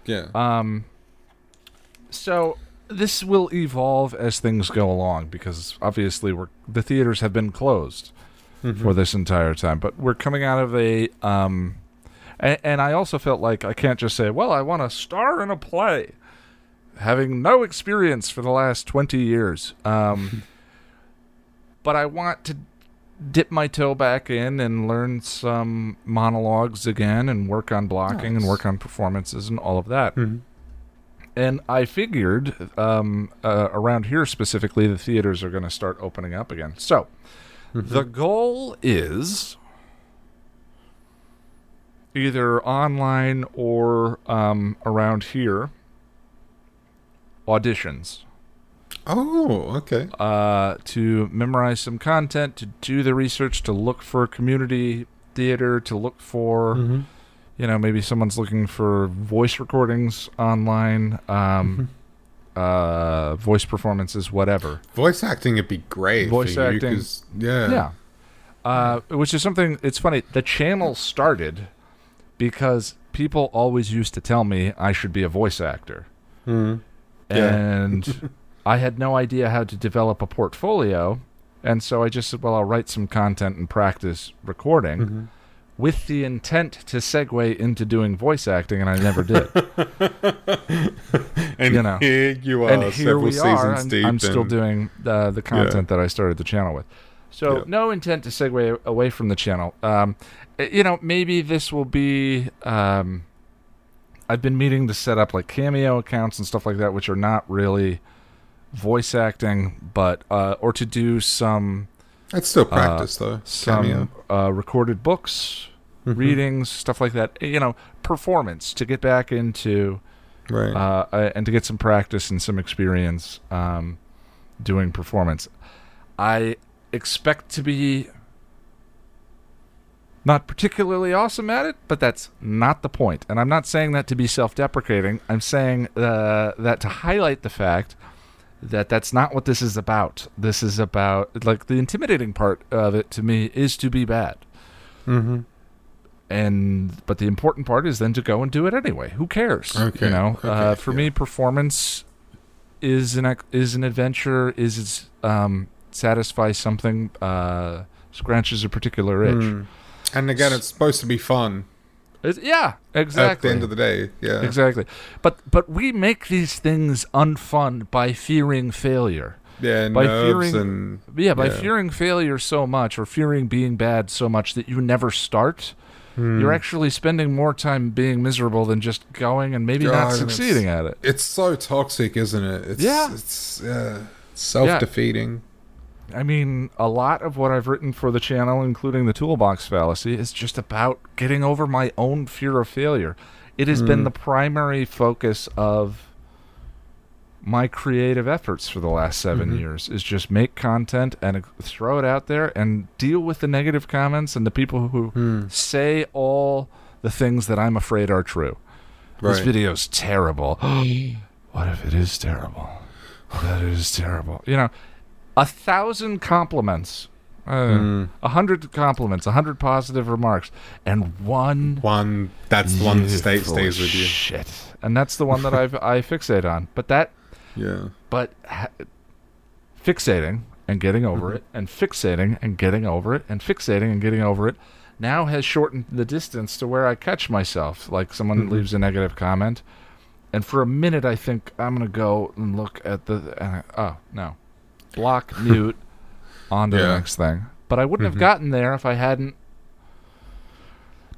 Yeah. Um. So... This will evolve as things go along because obviously we're the theaters have been closed mm-hmm. for this entire time, but we're coming out of a um, and, and I also felt like I can't just say, well, I want to star in a play, having no experience for the last twenty years, um, but I want to dip my toe back in and learn some monologues again and work on blocking nice. and work on performances and all of that. Mm-hmm. And I figured um, uh, around here specifically, the theaters are going to start opening up again. So mm-hmm. the goal is either online or um, around here, auditions. Oh, okay. Uh, to memorize some content, to do the research, to look for community theater, to look for, mm-hmm. you know, maybe someone's looking for voice recordings online, um, mm-hmm. uh, voice performances, whatever. Voice acting would be great. Voice for acting. You, yeah. Yeah. Uh, which is something, it's funny. The channel started because people always used to tell me I should be a voice actor. Mm-hmm. And... Yeah. I had no idea how to develop a portfolio, and so I just said, well, I'll write some content and practice recording mm-hmm. with the intent to segue into doing voice acting, and I never did. and you know, here you are, and here we are, and I'm and... still doing uh, the content yeah. that I started the channel with. So yeah. no intent to segue away from the channel. Um, you know, maybe this will be... Um, I've been meaning to set up like Cameo accounts and stuff like that, which are not really... voice acting, but uh, or to do some. That's still practice uh, though. Some uh, recorded books, mm-hmm. readings, stuff like that. You know, performance to get back into, right? Uh, and to get some practice and some experience um, doing performance. I expect to be not particularly awesome at it, but that's not the point. And I'm not saying that to be self-deprecating. I'm saying uh, that to highlight the fact. That that's not what this is about. This is about, like, the intimidating part of it to me is to be bad. Mm-hmm. And, but the important part is then to go and do it anyway. Who cares? Okay. You know, okay. uh, for yeah. me, performance is an, is an adventure, is, um, satisfies something, uh, scratches a particular itch. Mm. And again, it's supposed to be fun. It's, yeah, exactly. At the end of the day, yeah. Exactly. But but we make these things unfun by fearing failure. Yeah, by nerves fearing, and... Yeah, by yeah. fearing failure so much or fearing being bad so much that you never start, hmm. you're actually spending more time being miserable than just going and maybe God, not succeeding at it. It's so toxic, isn't it? It's, yeah. It's uh, self-defeating. Yeah. I mean, a lot of what I've written for the channel, including the toolbox fallacy, is just about getting over my own fear of failure. It has mm. been the primary focus of my creative efforts for the last seven mm-hmm. years, is just make content and throw it out there and deal with the negative comments and the people who mm. say all the things that I'm afraid are true. Right. This video's terrible. What if it is terrible? That is terrible. You know... A thousand compliments, a uh, mm. hundred compliments, a hundred positive remarks, and one one that's one state stays with you. Shit, and that's the one that I've I fixate on. But that, yeah. But ha- fixating and getting over mm-hmm. it, and fixating and getting over it, and fixating and getting over it, now has shortened the distance to where I catch myself. Like someone mm-hmm. leaves a negative comment, and for a minute I think I'm gonna go and look at the. Uh, oh no. Block, mute, on to yeah. the next thing. But I wouldn't mm-hmm. have gotten there if I hadn't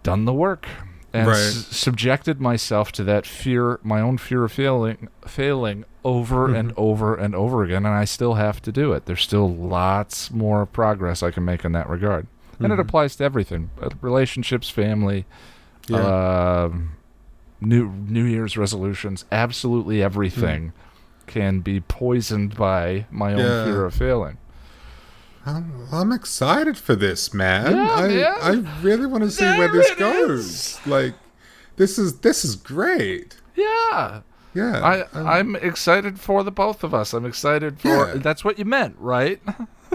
done the work and right. s- subjected myself to that fear, my own fear of failing, failing over mm-hmm. and over and over again, and I still have to do it. There's still lots more progress I can make in that regard. Mm-hmm. And it applies to everything. Relationships, family, yeah. uh, new, New Year's resolutions, absolutely everything. Mm-hmm. Can be poisoned by my own yeah. fear of failing. I'm, I'm excited for this, man. Yeah, I, man. I really want to see there where this goes. Is. Like, this is this is great. Yeah, yeah. I, I'm, I'm excited for the both of us. I'm excited for. Yeah. That's what you meant, right?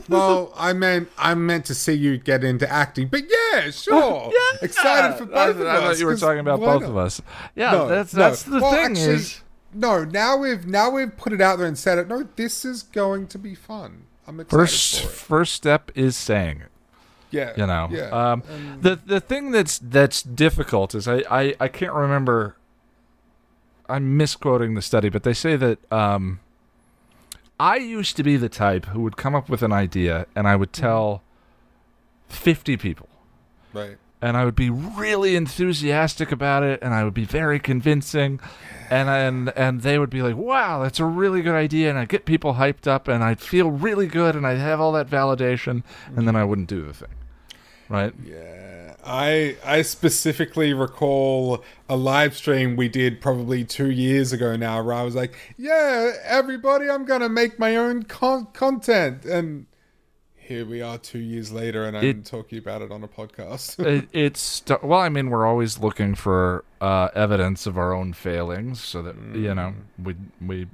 Well, I meant I meant to see you get into acting, but yeah, sure. yeah. Excited for both I, of I us. I thought you were talking about both not? Of us. Yeah, no, that's no. that's the well, thing actually, is. No, now we've now we've put it out there and said it. No, this is going to be fun. I'm excited first, for it. First step is saying it. Yeah, you know. Yeah. Um, um, the the thing that's that's difficult is I, I, I can't remember. I'm misquoting the study, but they say that um, I used to be the type who would come up with an idea and I would tell fifty people. Right. And I would be really enthusiastic about it, and I would be very convincing, and and and they would be like, wow, that's a really good idea, and I'd get people hyped up, and I'd feel really good, and I'd have all that validation, and then I wouldn't do the thing. Right? Yeah. I I specifically recall a live stream we did probably two years ago now, where I was like, yeah, everybody, I'm going to make my own con- content, and... here we are two years later, and I'm it, talking about it on a podcast. it, it's st- well, I mean, we're always looking for uh, evidence of our own failings, so that mm. you know we we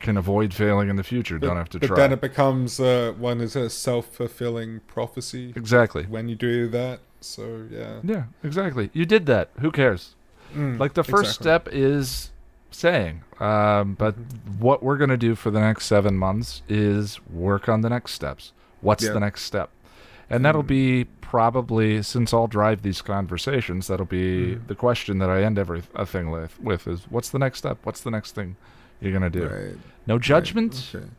can avoid failing in the future. But, don't have to but try. But then it becomes uh, one is a self-fulfilling prophecy. Exactly. When you do that, so yeah, yeah, exactly. You did that. Who cares? Mm, like the first exactly. step is saying, um, but what we're gonna do for the next seven months is work on the next steps. What's yep. the next step? And that'll be probably, since I'll drive these conversations, that'll be mm. the question that I end every a thing with, with is, what's the next step? What's the next thing you're going to do? Right. No judgment. Right. Okay.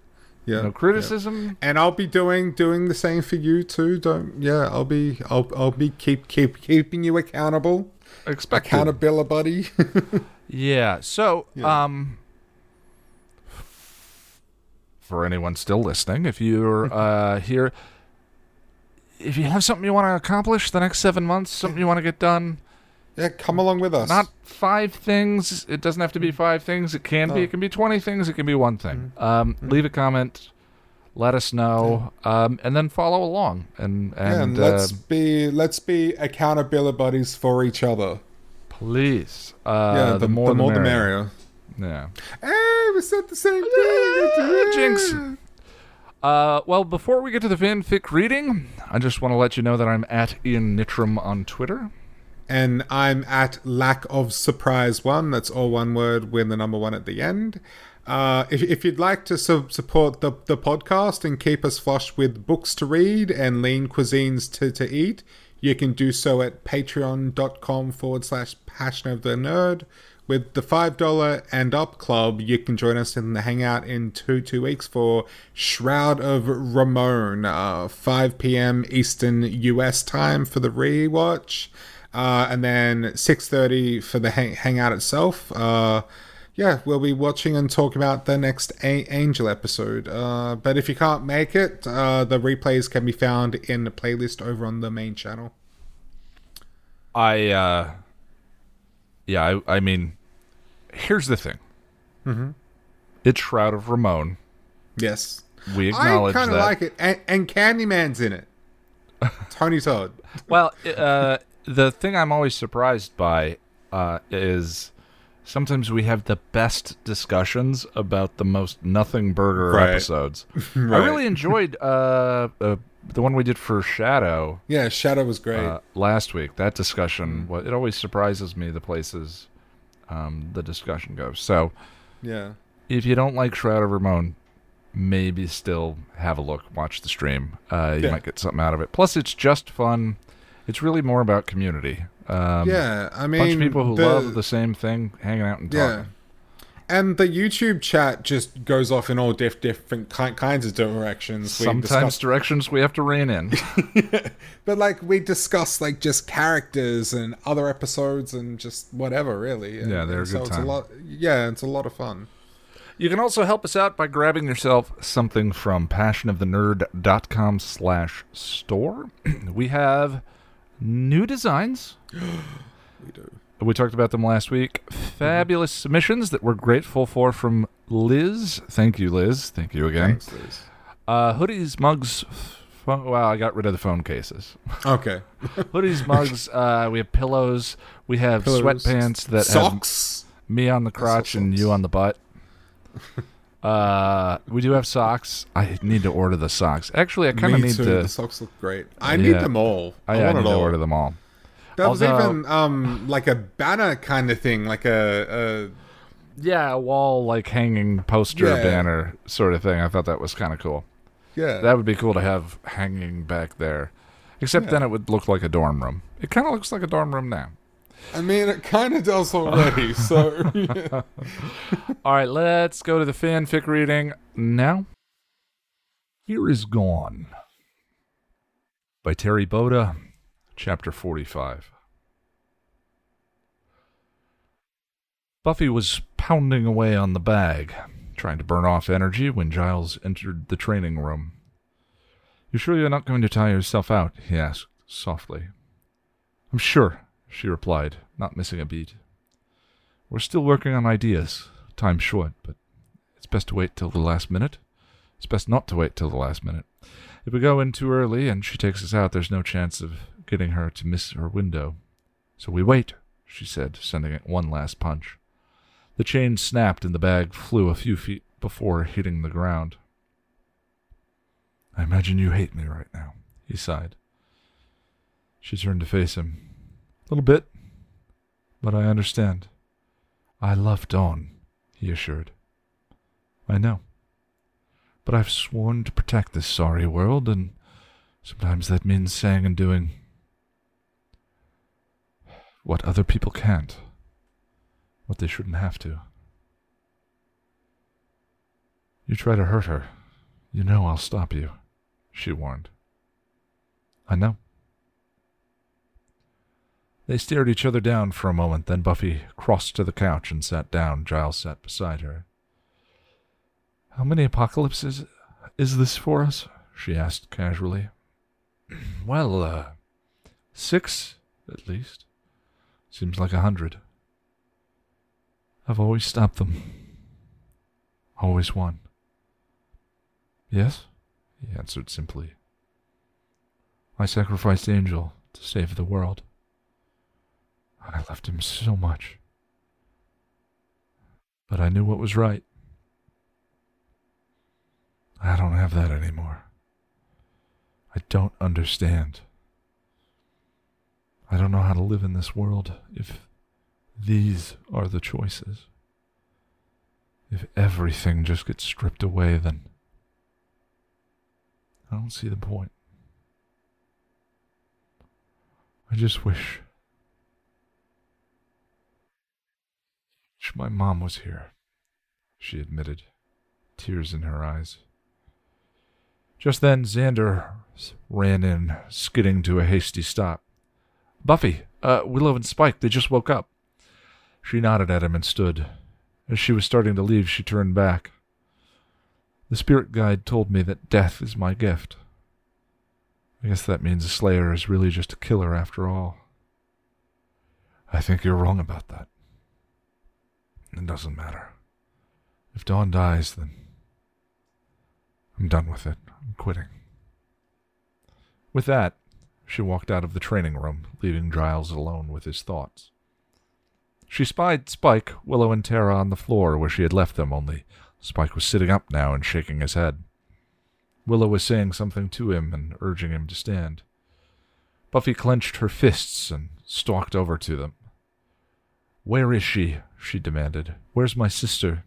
Yep. No criticism. Yep. And I'll be doing doing the same for you too. Don't yeah, I'll be I'll I'll be keep keep keeping you accountable. Expect accountability. yeah. So, yeah. um for anyone still listening, if you're uh, here, if you have something you want to accomplish the next seven months, something you want to get done, yeah, come along with us. Not five things. It doesn't have to be five things. It can no. be. It can be twenty things. It can be one thing. Mm-hmm. Um, mm-hmm. Leave a comment. Let us know, um, and then follow along. And, and, yeah, and let's uh, be let's be accountability buddies for each other. Please. Uh, yeah, the, the more the, the, more the merrier. Yeah. Hey, we said the same thing. Jinx. Uh, well, before we get to the fanfic reading, I just want to let you know that I'm at Ian Nitram on Twitter. And I'm at Lack of Surprise One. That's all one word with the number one at the end. Uh, if, if you'd like to su- support the, the podcast and keep us flush with books to read and lean cuisines to, to eat, you can do so at patreon.com forward slash passion of the nerd. With the five dollars and up club, you can join us in the hangout in two two weeks for Shroud of Ramon, uh, five p.m. Eastern U S time for the rewatch, uh, and then six thirty for the hang- hangout itself. Uh, yeah, we'll be watching and talking about the next A- Angel episode. Uh, but if you can't make it, uh, the replays can be found in the playlist over on the main channel. I... Uh... Yeah, I, I mean, here's the thing. Mm-hmm. It's Shroud of Ramon. Yes. We acknowledge that. I kind of like it. And, and Candyman's in it. Tony Todd. Well, uh, the thing I'm always surprised by uh, is sometimes we have the best discussions about the most nothing burger right. episodes. right. I really enjoyed uh, uh, the one we did for Shadow. Yeah, Shadow was great. Uh, last week, that discussion, well, it always surprises me the places um, the discussion goes. So, yeah, if you don't like Shroud of Ramon, maybe still have a look, watch the stream. Uh, you yeah. might get something out of it. Plus, it's just fun. It's really more about community. Um, yeah, I mean, a bunch of people who the, love the same thing, hanging out and talking. Yeah. And the YouTube chat just goes off in all diff- different ki- kinds of directions. We Sometimes discuss- directions we have to rein in. yeah. But like we discuss like just characters and other episodes and just whatever, really. And, yeah, they're a good so time. It's a lot, yeah, it's a lot of fun. You can also help us out by grabbing yourself something from passion of the nerd dot com slash store. We have new designs. We do. We talked about them last week. Fabulous mm-hmm. submissions that we're grateful for from Liz. Thank you, Liz. Thank you again. Thanks, Liz. Uh, hoodies, mugs. Phone- wow, I got rid of the phone cases. Okay. Hoodies, mugs. Uh, we have pillows. We have pillows. Sweatpants that socks. Have me on the crotch and you on the butt. Uh, we do have socks. I need to order the socks. Actually, I kind of need too. to. The socks look great. I yeah. need them all. I, I, I need all. to order them all. That Although, was even um, like a banner kind of thing, like a, a yeah, a wall like hanging poster yeah. banner sort of thing. I thought that was kind of cool. Yeah, that would be cool to have hanging back there. Except yeah. then it would look like a dorm room. It kind of looks like a dorm room now. I mean, it kind of does already. so, yeah. All right, let's go to the fanfic reading now. Here is Gone. by Terry Boda, Chapter forty-five. Buffy was pounding away on the bag, trying to burn off energy when Giles entered the training room. "You sure you're not going to tire yourself out?" he asked softly. "I'm sure," she replied, not missing a beat. "We're still working on ideas. Time's short, but it's best to wait till the last minute. It's best not to wait till the last minute. If we go in too early and she takes us out, there's no chance of getting her to miss her window. So we wait," she said, sending it one last punch. The chain snapped and the bag flew a few feet before hitting the ground. "I imagine you hate me right now," he sighed. She turned to face him. "A little bit, but I understand." "I love Dawn," he assured. "I know. But I've sworn to protect this sorry world, and sometimes that means saying and doing what other people can't, what they shouldn't have to. You try to hurt her, you know I'll stop you," she warned. "I know." They stared each other down for a moment, then Buffy crossed to the couch and sat down. Giles sat beside her. "How many apocalypses is this for us?" she asked casually. Well, uh, six, at least. Seems like a hundred. I've always stopped them. Always won." "Yes," he answered simply. "I sacrificed Angel to save the world. I loved him so much. But I knew what was right. I don't have that anymore. I don't understand. I don't know how to live in this world if these are the choices. If everything just gets stripped away, then I don't see the point. I just wish... wish my mom was here," she admitted, tears in her eyes. Just then, Xander ran in, skidding to a hasty stop. "Buffy, uh, Willow and Spike, they just woke up." She nodded at him and stood. As she was starting to leave, she turned back. "The spirit guide told me that death is my gift. I guess that means a slayer is really just a killer after all." "I think you're wrong about that." "It doesn't matter. If Dawn dies, then I'm done with it. I'm quitting." With that, she walked out of the training room, leaving Giles alone with his thoughts. She spied Spike, Willow, and Tara on the floor where she had left them, only Spike was sitting up now and shaking his head. Willow was saying something to him and urging him to stand. Buffy clenched her fists and stalked over to them. "Where is she?" she demanded. "Where's my sister?"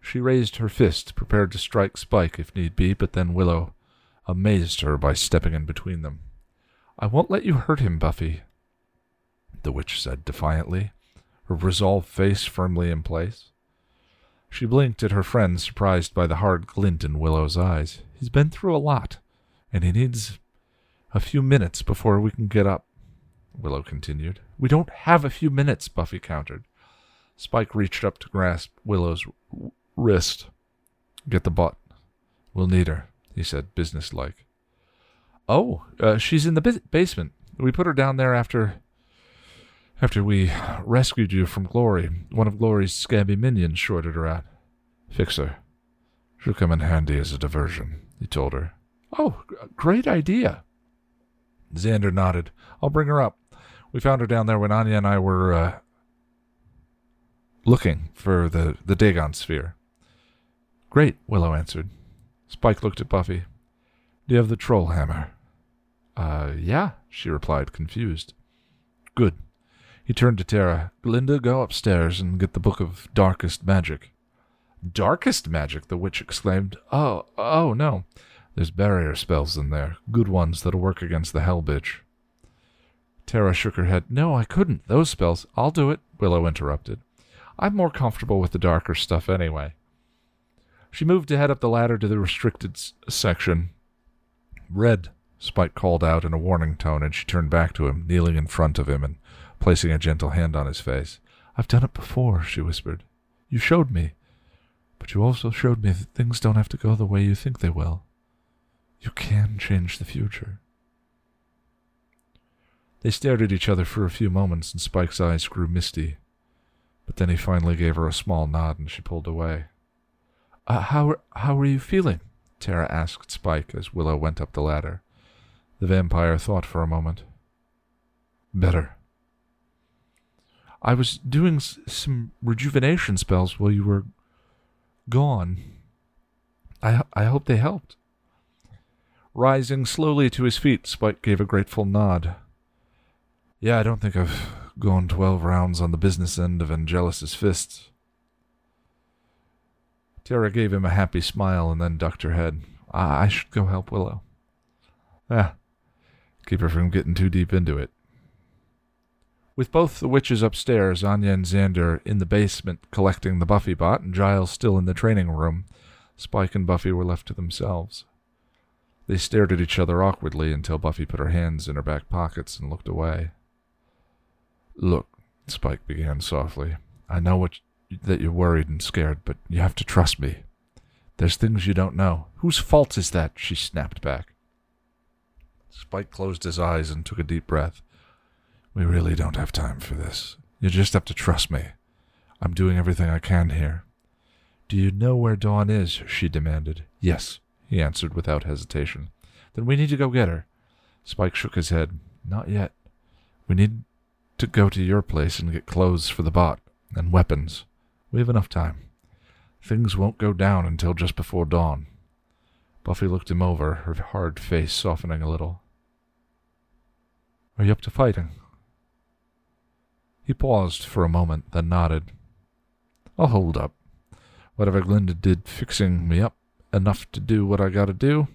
She raised her fist, prepared to strike Spike if need be, but then Willow amazed her by stepping in between them. "I won't let you hurt him, Buffy," the witch said defiantly, her resolved face firmly in place. She blinked at her friend, surprised by the hard glint in Willow's eyes. "He's been through a lot, and he needs a few minutes before we can get up," Willow continued. "We don't have a few minutes," Buffy countered. Spike reached up to grasp Willow's w wrist. "Get the bot. We'll need her," he said, businesslike. "Oh, uh, she's in the b basement. We put her down there after... after we rescued you from Glory. One of Glory's scabby minions shorted her out." "Fix her. She'll come in handy as a diversion," he told her. "Oh, great idea." Xander nodded. "I'll bring her up. We found her down there when Anya and I were uh, looking for the, the Dagon sphere." "Great," Willow answered. Spike looked at Buffy. "Do you have the troll hammer?" Uh, yeah, she replied, confused. "Good." He turned to Tara. "Glinda, go upstairs and get the Book of Darkest Magic." "Darkest Magic?" the witch exclaimed. Oh, oh, no. There's barrier spells in there. Good ones that'll work against the hell bitch." Tara shook her head. "No, I couldn't. Those spells..." "I'll do it," Willow interrupted. "I'm more comfortable with the darker stuff anyway." She moved to head up the ladder to the restricted section. Red Spike called out in a warning tone, and she turned back to him, kneeling in front of him and placing a gentle hand on his face. "I've done it before," she whispered. "You showed me. But you also showed me that things don't have to go the way you think they will. You can change the future." They stared at each other for a few moments, and Spike's eyes grew misty. But then he finally gave her a small nod, and she pulled away. Uh, how, how are you feeling?" Tara asked Spike as Willow went up the ladder. The vampire thought for a moment. "Better. I was doing s some rejuvenation spells while you were gone. I, I hope they helped." Rising slowly to his feet, Spike gave a grateful nod. "Yeah, I don't think I've gone twelve rounds on the business end of Angelus's fists." Tara gave him a happy smile and then ducked her head. I, I should go help Willow. Ah, keep her from getting too deep into it." With both the witches upstairs, Anya and Xander in the basement collecting the Buffy bot, and Giles still in the training room, Spike and Buffy were left to themselves. They stared at each other awkwardly until Buffy put her hands in her back pockets and looked away. "Look," Spike began softly, "I know what you, that you're worried and scared, but you have to trust me. There's things you don't know." "Whose fault is that?" she snapped back. Spike closed his eyes and took a deep breath. "We really don't have time for this. You just have to trust me. I'm doing everything I can here." "Do you know where Dawn is?" she demanded. "Yes," he answered without hesitation. "Then we need to go get her." Spike shook his head. "Not yet. We need to go to your place and get clothes for the bot, and weapons. We have enough time. Things won't go down until just before dawn." Buffy looked him over, her hard face softening a little. "Are you up to fighting?" He paused for a moment, then nodded. "I'll hold up. Whatever Glinda did fixing me up, enough to do what I gotta do.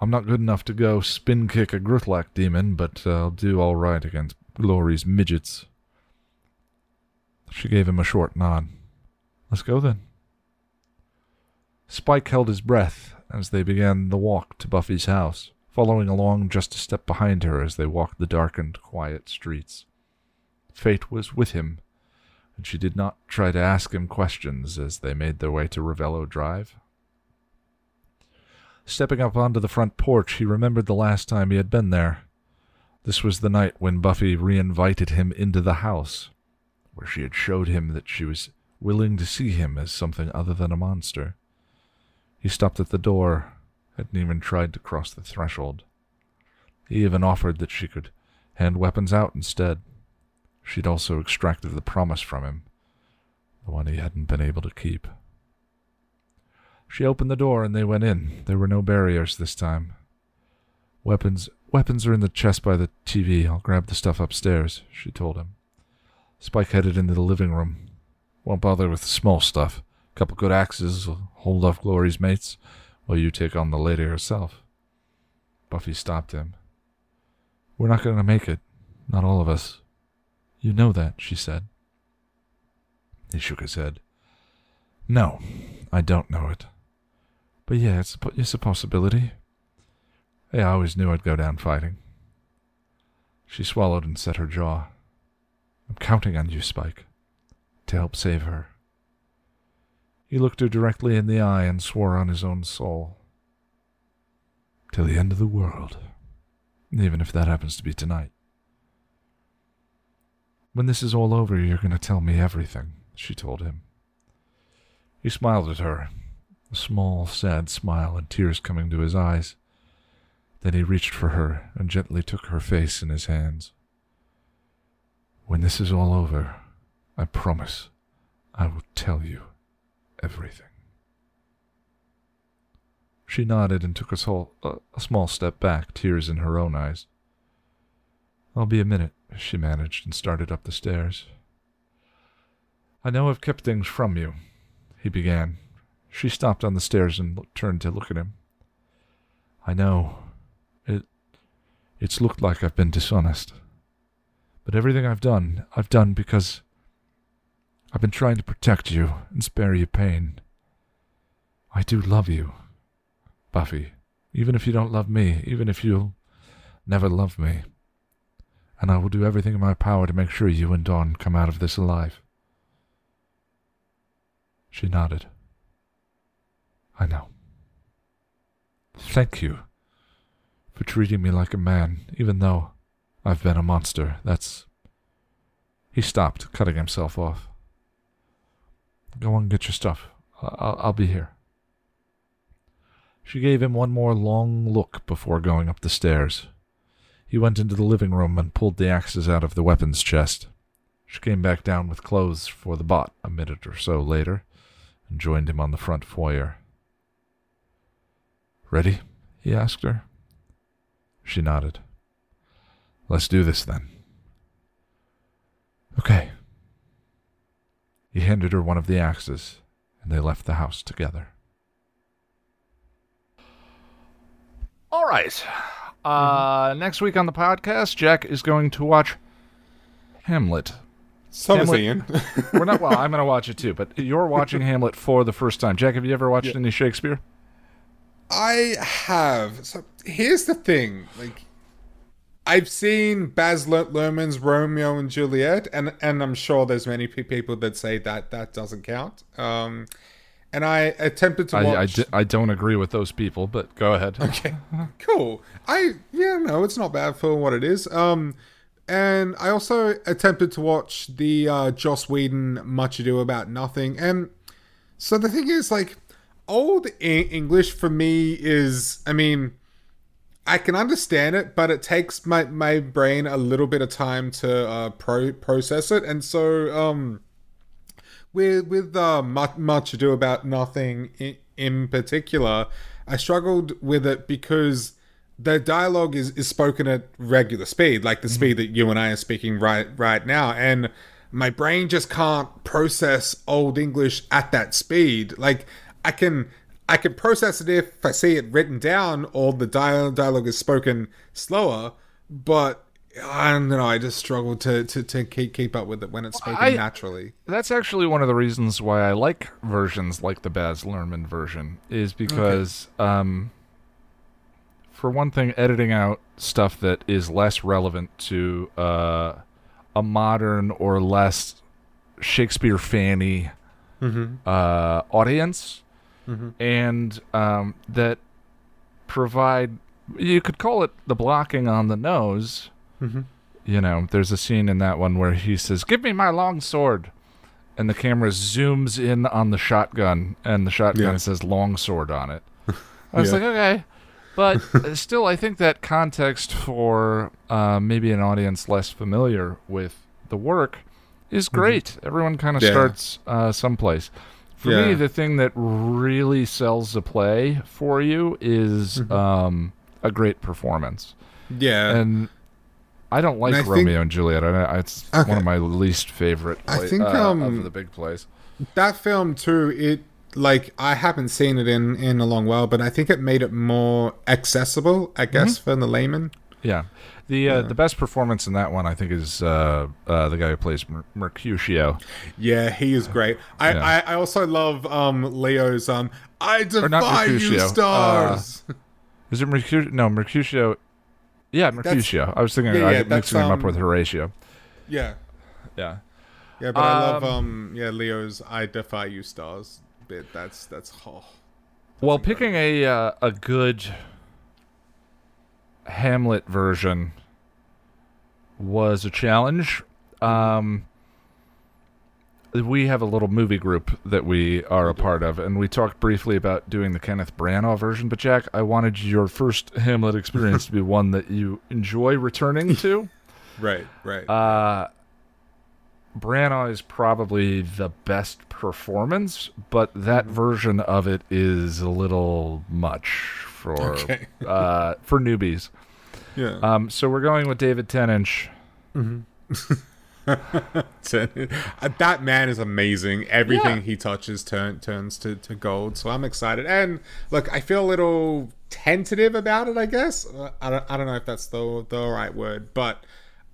I'm not good enough to go spin-kick a Grutlack demon, but I'll do all right against Glory's midgets." She gave him a short nod. "Let's go, then." Spike held his breath as they began the walk to Buffy's house, following along just a step behind her as they walked the darkened, quiet streets. Fate was with him, and she did not try to ask him questions as they made their way to Ravello Drive. Stepping up onto the front porch, he remembered the last time he had been there. This was the night when Buffy re-invited him into the house, where she had showed him that she was willing to see him as something other than a monster. He stopped at the door, hadn't even tried to cross the threshold. He even offered that she could hand weapons out instead. She'd also extracted the promise from him, the one he hadn't been able to keep. She opened the door and they went in. There were no barriers this time. Weapons weapons are in the chest by the T V. "I'll grab the stuff upstairs," she told him. Spike headed into the living room. "Won't bother with the small stuff. A couple good axes will hold off Glory's mates, while you take on the lady herself." Buffy stopped him. "We're not going to make it. Not all of us. You know that," she said. He shook his head. "No, I don't know it. But yeah, it's a, it's a possibility. Hey, I always knew I'd go down fighting." She swallowed and set her jaw. "I'm counting on you, Spike, to help save her." He looked her directly in the eye and swore on his own soul. "Till the end of the world, even if that happens to be tonight." "When this is all over, you're going to tell me everything," she told him. He smiled at her, a small, sad smile and tears coming to his eyes. Then he reached for her and gently took her face in his hands. "When this is all over, I promise I will tell you everything." She nodded and took a, sol uh, a small step back, tears in her own eyes. "I'll be a minute," she managed, and started up the stairs. "I know I've kept things from you," he began. She stopped on the stairs and looked, turned to look at him. "I know. It, it's looked like I've been dishonest. But everything I've done, I've done because I've been trying to protect you and spare you pain. I do love you, Buffy, even if you don't love me, even if you'll never love me. And I will do everything in my power to make sure you and Dawn come out of this alive. She nodded. I know. Thank you for treating me like a man, even though I've been a monster. That's... He stopped, cutting himself off. Go on, get your stuff. I'll, I'll be here. She gave him one more long look before going up the stairs. He went into the living room and pulled the axes out of the weapons chest. She came back down with clothes for the bot a minute or so later and joined him on the front foyer. Ready? He asked her. She nodded. Let's do this then. Okay. He handed her one of the axes, and they left the house together. All right. Uh, mm-hmm. Next week on the podcast, Jack is going to watch Hamlet. So Hamlet. is Ian. We're not, well, I'm going to watch it too, but you're watching Hamlet for the first time. Jack, have you ever watched yeah. any Shakespeare? I have. So here's the thing. Like, I've seen Baz Luhrmann's Romeo and Juliet, and, and I'm sure there's many people that say that that doesn't count. Um, and I attempted to watch... I, I, d- I don't agree with those people, but go ahead. Okay, cool. I, yeah, no, it's not bad for what it is. Um, and I also attempted to watch the uh, Joss Whedon Much Ado About Nothing. And so the thing is, like, old English for me is, I mean... I can understand it, but it takes my, my brain a little bit of time to uh, pro- process it. And so um, with, with uh, much, much Ado About Nothing in, in particular, I struggled with it because the dialogue is, is spoken at regular speed, like the mm-hmm. speed that you and I are speaking right right now. And my brain just can't process Old English at that speed. Like, I can... I can process it if I see it written down or the dialogue is spoken slower, but I don't know, I just struggle to, to, to keep, keep up with it when it's spoken I, naturally. That's actually one of the reasons why I like versions like the Baz Luhrmann version, is because, okay. um, for one thing, editing out stuff that is less relevant to uh, a modern or less Shakespeare fanny mm-hmm. uh, audience... Mm-hmm. And um, that provide, you could call it the blocking on the nose. Mm-hmm. You know, there's a scene in that one where he says, give me my long sword. And the camera zooms in on the shotgun, and the shotgun yeah. says long sword on it. I was yeah. like, okay. But still, I think that context for uh, maybe an audience less familiar with the work is great. Mm-hmm. Everyone kind of yeah. starts uh, someplace. For yeah. me, the thing that really sells the play for you is mm-hmm. um, a great performance. Yeah. And I don't like and I Romeo think, and Juliet. I, it's okay. one of my least favorite play, I think, uh, um, of the big plays. That film, too, it like I haven't seen it in, in a long while, but I think it made it more accessible, I guess, mm-hmm. for the layman. Yeah. The uh, yeah. the best performance in that one, I think, is uh, uh, the guy who plays Mer- Mercutio. Yeah, he is great. I, yeah. I, I also love um, Leo's um, I defy you stars. Uh, is it Mercutio? No, Mercutio. Yeah, Mercutio. That's, I was thinking yeah, yeah, I mixing him um, up with Horatio. Yeah. Yeah. Yeah, but um, I love um, yeah Leo's I defy you stars bit. That's, that's, oh, that's well, incredible. Picking a uh, a good... Hamlet version was a challenge. Um, we have a little movie group that we are a part of, and we talked briefly about doing the Kenneth Branagh version, but Jack, I wanted your first Hamlet experience to be one that you enjoy returning to. Right, right. Uh, Branagh is probably the best performance, but that version of it is a little much for okay. uh, for newbies. Yeah. Um. So we're going with David Tennant. Mm-hmm. That man is amazing. Everything yeah. he touches turn, turns to, to gold. So I'm excited. And look, I feel a little tentative about it, I guess. I don't, I don't know if that's the the right word, but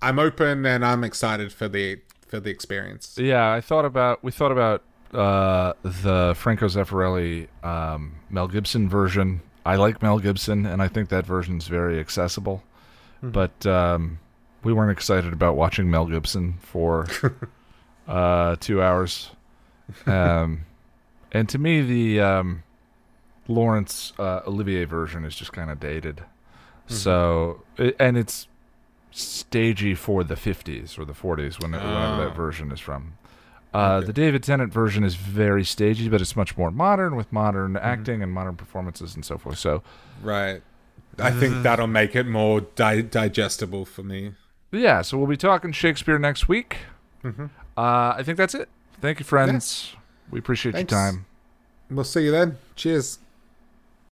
I'm open and I'm excited for the for the experience. Yeah, I thought about we thought about uh, the Franco Zeffirelli um, Mel Gibson version I like Mel Gibson, and I think that version's very accessible. Mm-hmm. But um, we weren't excited about watching Mel Gibson for uh, two hours. Um, and to me, the um, Laurence uh, Olivier version is just kind of dated. Mm-hmm. So, and it's stagey for the fifties or the forties, whenever, oh. whenever that version is from. Uh, okay. The David Tennant version is very stagey, but it's much more modern with modern mm-hmm. acting and modern performances and so forth. So, right, I think that'll make it more di- digestible for me. Yeah, so we'll be talking Shakespeare next week. Mm-hmm. Uh, I think that's it. Thank you, friends. Yes. We appreciate Thanks. your time. We'll see you then. Cheers.